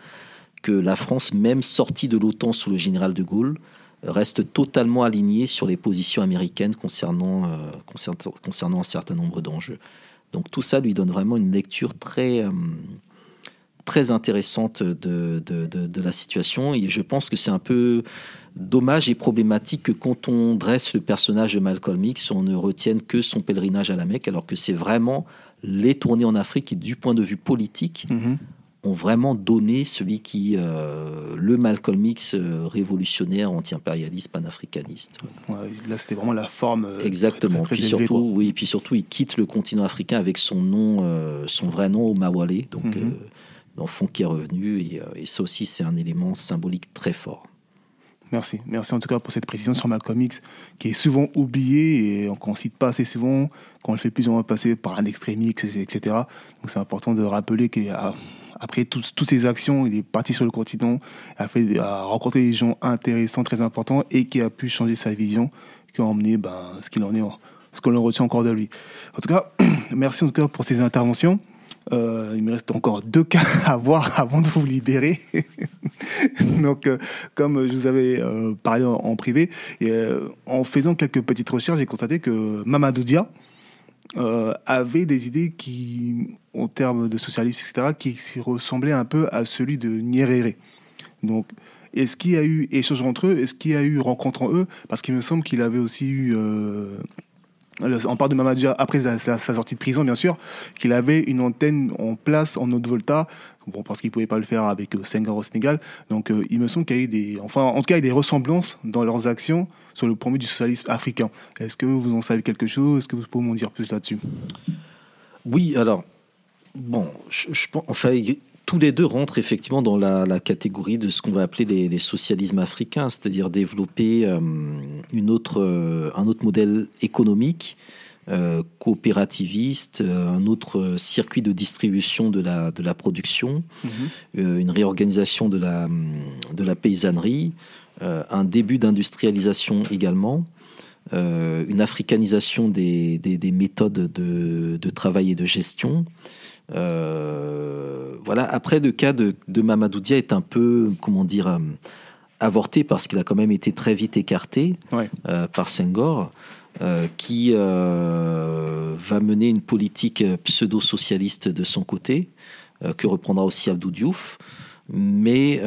que la France, même sortie de l'OTAN sous le général de Gaulle, reste totalement alignée sur les positions américaines concernant un certain nombre d'enjeux. Donc tout ça lui donne vraiment une lecture très, très intéressante de la situation. Et je pense que c'est un peu dommage et problématique que quand on dresse le personnage de Malcolm X, on ne retienne que son pèlerinage à la Mecque, alors que c'est vraiment les tournées en Afrique qui, du point de vue politique, ont vraiment donné celui qui... le Malcolm X révolutionnaire, anti-impérialiste, panafricaniste. Ouais, là, c'était vraiment la forme... Exactement. Très, très, très puis surtout, il quitte le continent africain avec son nom, son vrai nom, Omawale, donc l'enfant qui est revenu. Et ça aussi, c'est un élément symbolique très fort. Merci. Merci en tout cas pour cette précision sur Malcolm X, qui est souvent oublié et qu'on ne cite pas assez souvent, qu'on le fait plus ou moins passer par un extrémiste, etc. Donc, c'est important de rappeler qu'il y a... Après toutes ces actions, il est parti sur le continent, a rencontré des gens intéressants, très importants, et qui a pu changer sa vision, qui a emmené ce qu'on en retient encore de lui. En tout cas, merci en tout cas pour ces interventions. Il me reste encore 2 cas à voir avant de vous libérer. Donc, comme je vous avais parlé en privé, en faisant quelques petites recherches, j'ai constaté que Mamadou Dia avait des idées qui, en termes de socialisme, etc., qui ressemblaient un peu à celui de Nyerere. Donc, est-ce qu'il y a eu échange entre eux ? Est-ce qu'il y a eu rencontre entre eux ? Parce qu'il me semble qu'il avait aussi eu... on parle de Mamadou Dia après sa sortie de prison, bien sûr, qu'il avait une antenne en place en Haute-Volta, parce qu'il ne pouvait pas le faire avec Senghor au Sénégal. Donc, il me semble qu'il y a eu des ressemblances dans leurs actions sur le point de vue du socialisme africain. Est-ce que vous en savez quelque chose ? Est-ce que vous pouvez m'en dire plus là-dessus ? Oui, alors, je pense... Enfin, tous les deux rentrent effectivement dans la catégorie de ce qu'on va appeler les socialismes africains, c'est-à-dire développer un autre modèle économique, coopérativiste, un autre circuit de distribution de la production, une réorganisation de la paysannerie, un début d'industrialisation également, une africanisation des méthodes de travail et de gestion. Voilà. Après, le cas de Mamadou Dia est un peu, avorté parce qu'il a quand même été très vite écarté par Senghor, qui va mener une politique pseudo-socialiste de son côté, que reprendra aussi Abdou Diouf. Mais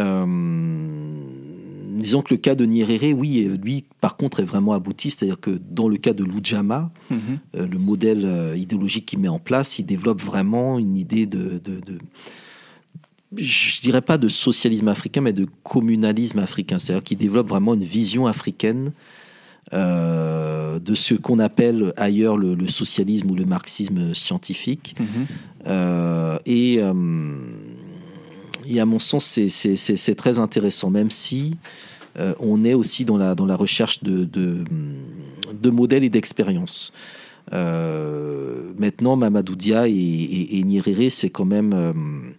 disons que le cas de Nyerere, oui, lui par contre est vraiment abouti, c'est-à-dire que dans le cas de l'Oudjama, le modèle idéologique qu'il met en place, il développe vraiment une idée de je dirais pas de socialisme africain, mais de communalisme africain, c'est-à-dire qu'il développe vraiment une vision africaine de ce qu'on appelle ailleurs le socialisme ou le marxisme scientifique. Et à mon sens, c'est très intéressant, même si on est aussi dans la recherche de modèles et d'expériences. Maintenant, Mamadou Dia et Nyerere, c'est quand même...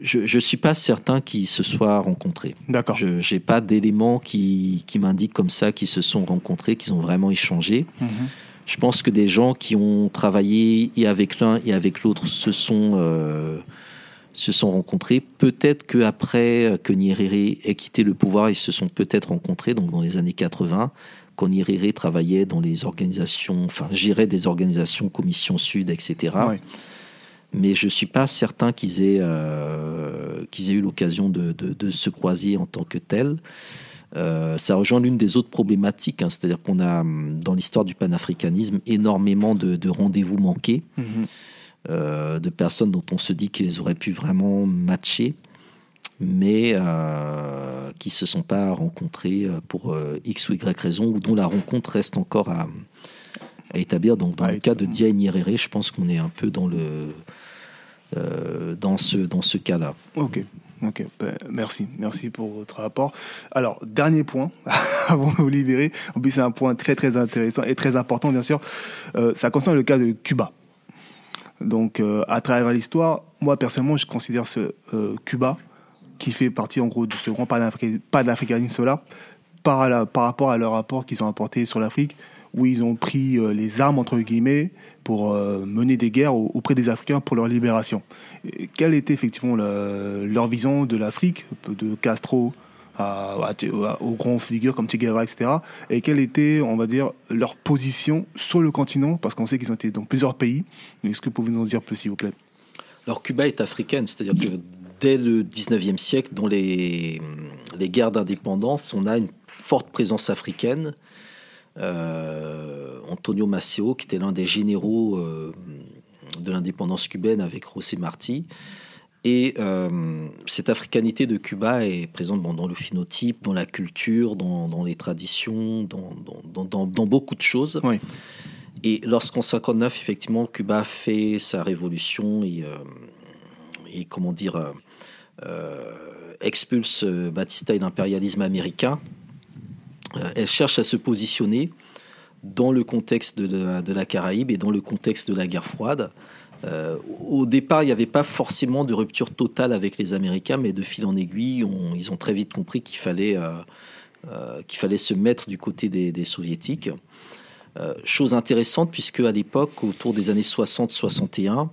je ne suis pas certain qu'ils se soient rencontrés. D'accord. Je n'ai pas d'éléments qui m'indiquent comme ça qu'ils se sont rencontrés, qu'ils ont vraiment échangé. Je pense que des gens qui ont travaillé et avec l'un et avec l'autre se sont rencontrés. Peut-être qu'après que Nyerere ait quitté le pouvoir, ils se sont peut-être rencontrés, donc dans les années 80, quand Nyerere travaillait dans les organisations, gérait des organisations, Commission Sud, etc. Ouais. Mais je ne suis pas certain qu'ils aient eu l'occasion de se croiser en tant que tels. Ça rejoint l'une des autres problématiques, hein, c'est-à-dire qu'on a, dans l'histoire du panafricanisme, énormément de rendez-vous manqués, de personnes dont on se dit qu'elles auraient pu vraiment matcher, mais qui ne se sont pas rencontrées pour X ou Y raison, ou dont la rencontre reste encore à établir. Donc, dans le cas de Dia et Nyerere, je pense qu'on est un peu dans ce cas-là. Ok, merci pour votre rapport. Alors, dernier point, avant de vous libérer, en plus c'est un point très très intéressant et très important bien sûr, ça concerne le cas de Cuba. Donc à travers l'histoire, moi personnellement je considère Cuba qui fait partie en gros de ce grand panafricanisme là, par rapport à leur rapport qu'ils ont apporté sur l'Afrique, où ils ont pris les armes, entre guillemets, pour mener des guerres auprès des Africains pour leur libération. Et quelle était effectivement leur vision de l'Afrique, de Castro aux grandes figures comme Che Guevara, etc. Et quelle était, on va dire, leur position sur le continent, parce qu'on sait qu'ils ont été dans plusieurs pays. Est-ce que vous pouvez nous en dire plus, s'il vous plaît? Alors, Cuba est africaine, c'est-à-dire que dès le 19e siècle, dans les guerres d'indépendance, on a une forte présence africaine. Antonio Maceo, qui était l'un des généraux de l'indépendance cubaine avec José Martí. Et cette africanité de Cuba est présente dans le phénotype, dans la culture, dans les traditions, dans beaucoup de choses. Oui. Et lorsqu'en 1959, effectivement, Cuba fait sa révolution et expulse Batista et l'impérialisme américain, elle cherche à se positionner dans le contexte de la Caraïbe et dans le contexte de la guerre froide. Au départ, il n'y avait pas forcément de rupture totale avec les Américains, mais de fil en aiguille, ils ont très vite compris qu'il fallait se mettre du côté des Soviétiques. Chose intéressante, puisque à l'époque, autour des années 60-61,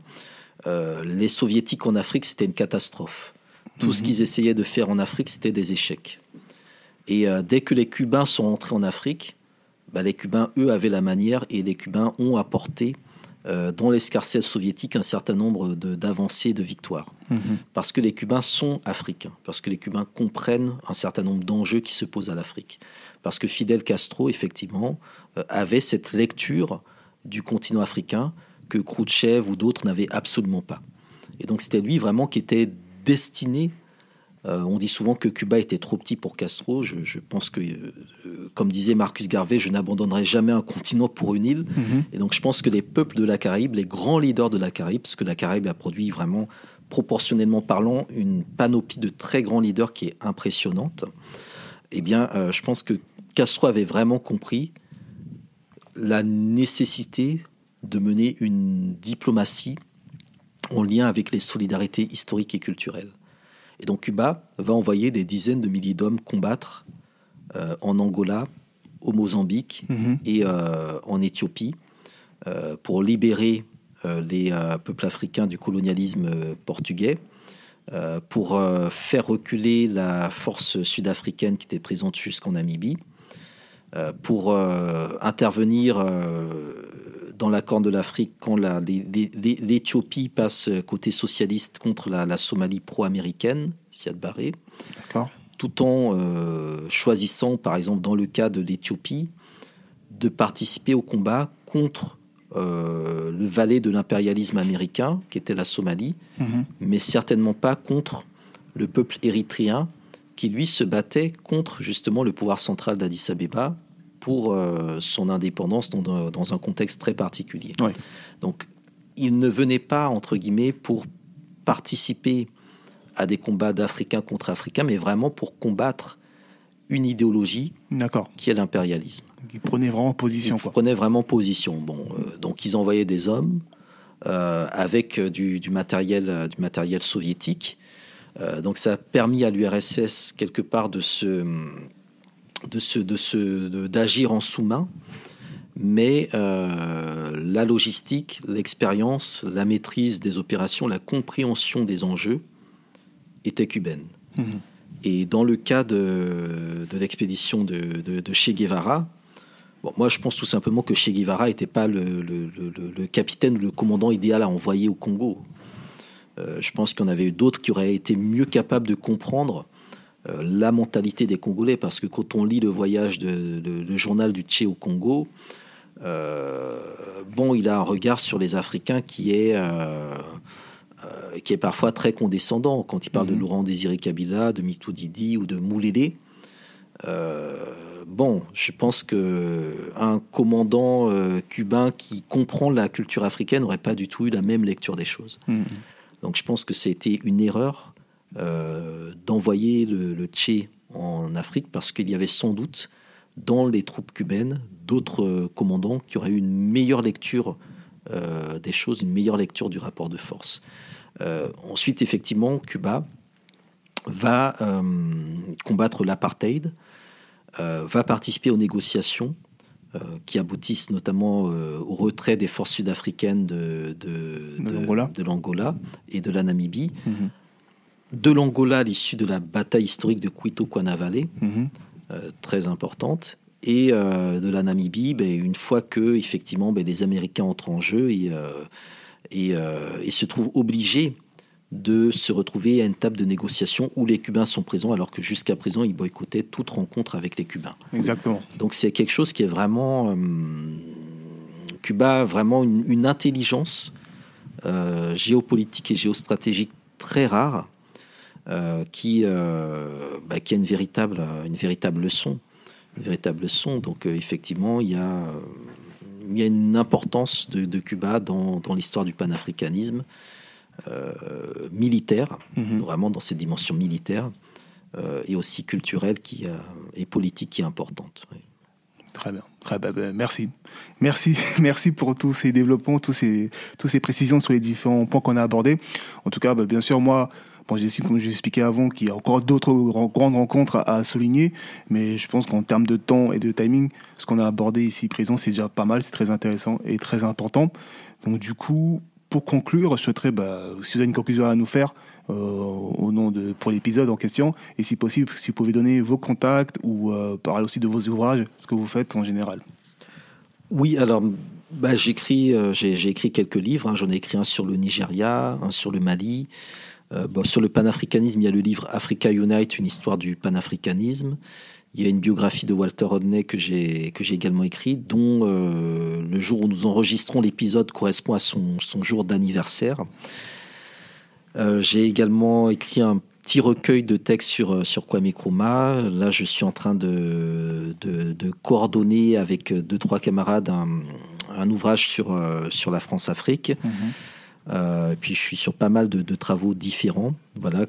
les Soviétiques en Afrique, c'était une catastrophe. Tout ce qu'ils essayaient de faire en Afrique, c'était des échecs. Et dès que les Cubains sont entrés en Afrique, les Cubains, eux, avaient la manière, et les Cubains ont apporté dans l'escarcelle soviétique un certain nombre d'avancées, de victoires. Parce que les Cubains sont africains, parce que les Cubains comprennent un certain nombre d'enjeux qui se posent à l'Afrique. Parce que Fidel Castro, effectivement, avait cette lecture du continent africain que Khrouchtchev ou d'autres n'avaient absolument pas. Et donc c'était lui vraiment qui était destiné. On dit souvent que Cuba était trop petit pour Castro. Je pense que, comme disait Marcus Garvey, je n'abandonnerai jamais un continent pour une île. Et donc, je pense que les peuples de la Caraïbe, les grands leaders de la Caraïbe, parce que la Caraïbe a produit vraiment, proportionnellement parlant, une panoplie de très grands leaders qui est impressionnante. Eh bien, je pense que Castro avait vraiment compris la nécessité de mener une diplomatie en lien avec les solidarités historiques et culturelles. Et donc Cuba va envoyer des dizaines de milliers d'hommes combattre en Angola, au Mozambique et en Éthiopie pour libérer les peuples africains du colonialisme portugais, pour faire reculer la force sud-africaine qui était présente jusqu'en Namibie, pour intervenir dans la Corne de l'Afrique quand l'Éthiopie passe côté socialiste contre la Somalie pro-américaine, Siad Barré. D'accord. Tout en choisissant, par exemple, dans le cas de l'Éthiopie, de participer au combat contre le valet de l'impérialisme américain, qui était la Somalie, mais certainement pas contre le peuple érythréen, qui, lui, se battait contre, justement, le pouvoir central d'Addis Abeba pour son indépendance dans un contexte très particulier. Oui. Donc, il ne venait pas, entre guillemets, pour participer à des combats d'Africains contre Africains, mais vraiment pour combattre une idéologie qui est l'impérialisme. Ils prenaient vraiment position. Bon, donc, ils envoyaient des hommes avec du matériel soviétique. Donc ça a permis à l'URSS quelque part d'agir en sous-main, mais la logistique, l'expérience, la maîtrise des opérations, la compréhension des enjeux étaient cubaines. Et dans le cas de l'expédition de Che Guevara, moi je pense tout simplement que Che Guevara n'était pas le capitaine ou le commandant idéal à envoyer au Congo. Je pense qu'on avait eu d'autres qui auraient été mieux capables de comprendre la mentalité des Congolais, parce que quand on lit le voyage de journal du Tché au Congo, il a un regard sur les Africains qui est parfois très condescendant. Quand il parle de Laurent Désiré Kabila, de Mitou Didi ou de Moulélé, je pense qu'un commandant cubain qui comprend la culture africaine n'aurait pas du tout eu la même lecture des choses. Donc je pense que c'était une erreur d'envoyer le Tché en Afrique, parce qu'il y avait sans doute dans les troupes cubaines d'autres commandants qui auraient eu une meilleure lecture des choses, une meilleure lecture du rapport de force. Ensuite, effectivement, Cuba va combattre l'apartheid, va participer aux négociations qui aboutissent notamment au retrait des forces sud-africaines de l'Angola et de la Namibie. De l'Angola à l'issue de la bataille historique de Kwito-Kwana-Valley, très importante, et de la Namibie, une fois que effectivement les Américains entrent en jeu et se trouvent obligés de se retrouver à une table de négociation où les Cubains sont présents, alors que jusqu'à présent, ils boycottaient toute rencontre avec les Cubains. Exactement. Donc c'est quelque chose qui est vraiment... Cuba a vraiment une intelligence géopolitique et géostratégique très rare, qui est une véritable leçon. Donc effectivement, il y a une importance de Cuba dans l'histoire du panafricanisme militaire, vraiment dans ses dimensions militaires, et aussi culturelle et politique qui est importante. Oui. Très bien. Merci pour tous ces développements, tous ces précisions sur les différents points qu'on a abordés. En tout cas, bien sûr, moi, comme je l'expliquais avant, qu'il y a encore d'autres grandes rencontres à souligner, mais je pense qu'en termes de temps et de timing, ce qu'on a abordé ici présent, c'est déjà pas mal, c'est très intéressant et très important. Donc du coup, pour conclure, je souhaiterais, si vous avez une conclusion à nous faire pour l'épisode en question, et si possible, si vous pouvez donner vos contacts ou parler aussi de vos ouvrages, ce que vous faites en général. Oui, alors... j'ai écrit quelques livres, J'en ai écrit un sur le Nigeria, un sur le Mali. Sur le panafricanisme, il y a le livre Africa Unite, une histoire du panafricanisme. Il y a une biographie de Walter Rodney que j'ai également écrite, dont le jour où nous enregistrons l'épisode correspond à son jour d'anniversaire. J'ai également écrit un petit recueil de textes sur Kwame Nkrumah. Là, je suis en train de coordonner avec 2-3 camarades un ouvrage sur la France-Afrique. Puis je suis sur pas mal de travaux différents,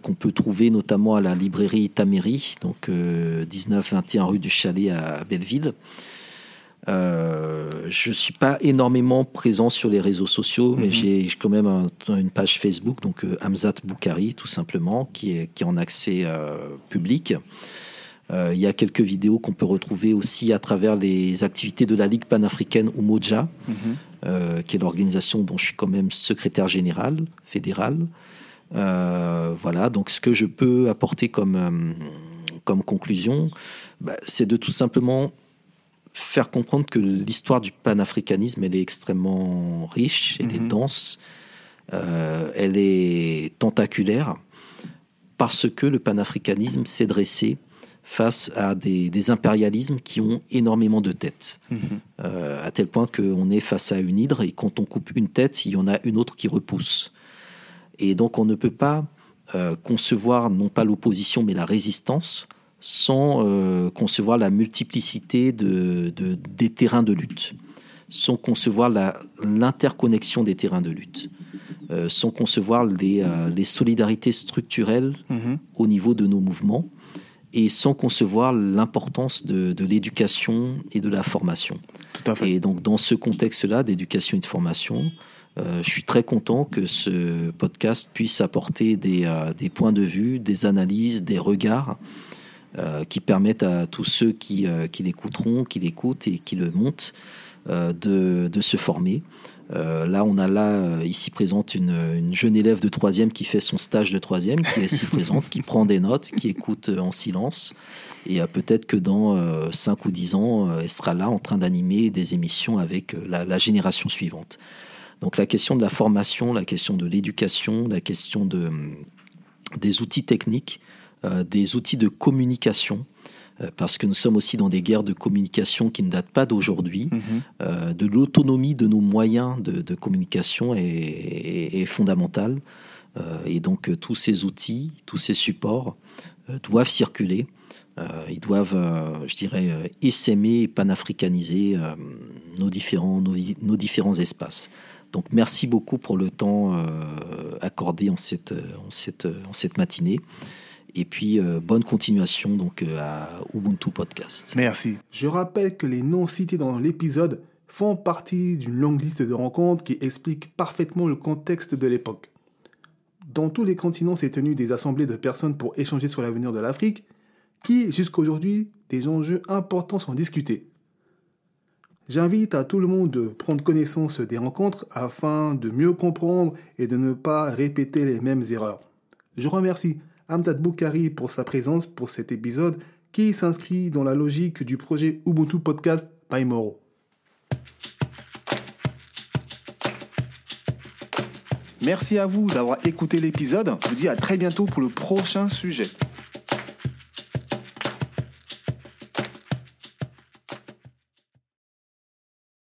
qu'on peut trouver notamment à la librairie Taméry, donc 19-21 rue du Chalet à Belleville. Je ne suis pas énormément présent sur les réseaux sociaux, mais j'ai quand même une page Facebook, donc Amzat Boukari, tout simplement, qui est en accès public. Il y a quelques vidéos qu'on peut retrouver aussi à travers les activités de la Ligue panafricaine Umoja, qui est l'organisation dont je suis quand même secrétaire général, fédéral. Donc ce que je peux apporter comme conclusion, c'est de tout simplement... faire comprendre que l'histoire du panafricanisme, elle est extrêmement riche, elle est dense, elle est tentaculaire, parce que le panafricanisme s'est dressé face à des impérialismes qui ont énormément de têtes, à tel point qu'on est face à une hydre, et quand on coupe une tête, il y en a une autre qui repousse. Et donc on ne peut pas concevoir non pas l'opposition, mais la résistance, sans concevoir la multiplicité des terrains de lutte, sans concevoir l'interconnexion des terrains de lutte, sans concevoir les solidarités structurelles au niveau de nos mouvements, et sans concevoir l'importance de l'éducation et de la formation. Tout à fait. Et donc dans ce contexte-là d'éducation et de formation, je suis très content que ce podcast puisse apporter des points de vue, des analyses, des regards, qui permettent à tous ceux qui l'écouteront, qui l'écoutent et qui le montent, de se former. Là, on a ici présente une jeune élève de 3e qui fait son stage de 3e, qui est ici présente, qui prend des notes, qui écoute en silence. Et peut-être que dans 5 ou 10 ans, elle sera là en train d'animer des émissions avec la génération suivante. Donc la question de la formation, la question de l'éducation, la question des outils techniques, des outils de communication, parce que nous sommes aussi dans des guerres de communication qui ne datent pas d'aujourd'hui. De l'autonomie de nos moyens de communication est fondamentale. Et donc, tous ces outils, tous ces supports doivent circuler. Ils doivent, je dirais, essaimer et panafricaniser nos différents espaces. Donc, merci beaucoup pour le temps accordé en cette matinée. Et puis, bonne continuation donc, à Ubuntu Podcast. Merci. Je rappelle que les noms cités dans l'épisode font partie d'une longue liste de rencontres qui explique parfaitement le contexte de l'époque. Dans tous les continents s'est tenue des assemblées de personnes pour échanger sur l'avenir de l'Afrique, qui, jusqu'à aujourd'hui, des enjeux importants sont discutés. J'invite à tout le monde de prendre connaissance des rencontres afin de mieux comprendre et de ne pas répéter les mêmes erreurs. Je remercie Amzat Boukari pour sa présence pour cet épisode qui s'inscrit dans la logique du projet Ubuntu Podcast by Moro. Merci à vous d'avoir écouté l'épisode. Je vous dis à très bientôt pour le prochain sujet.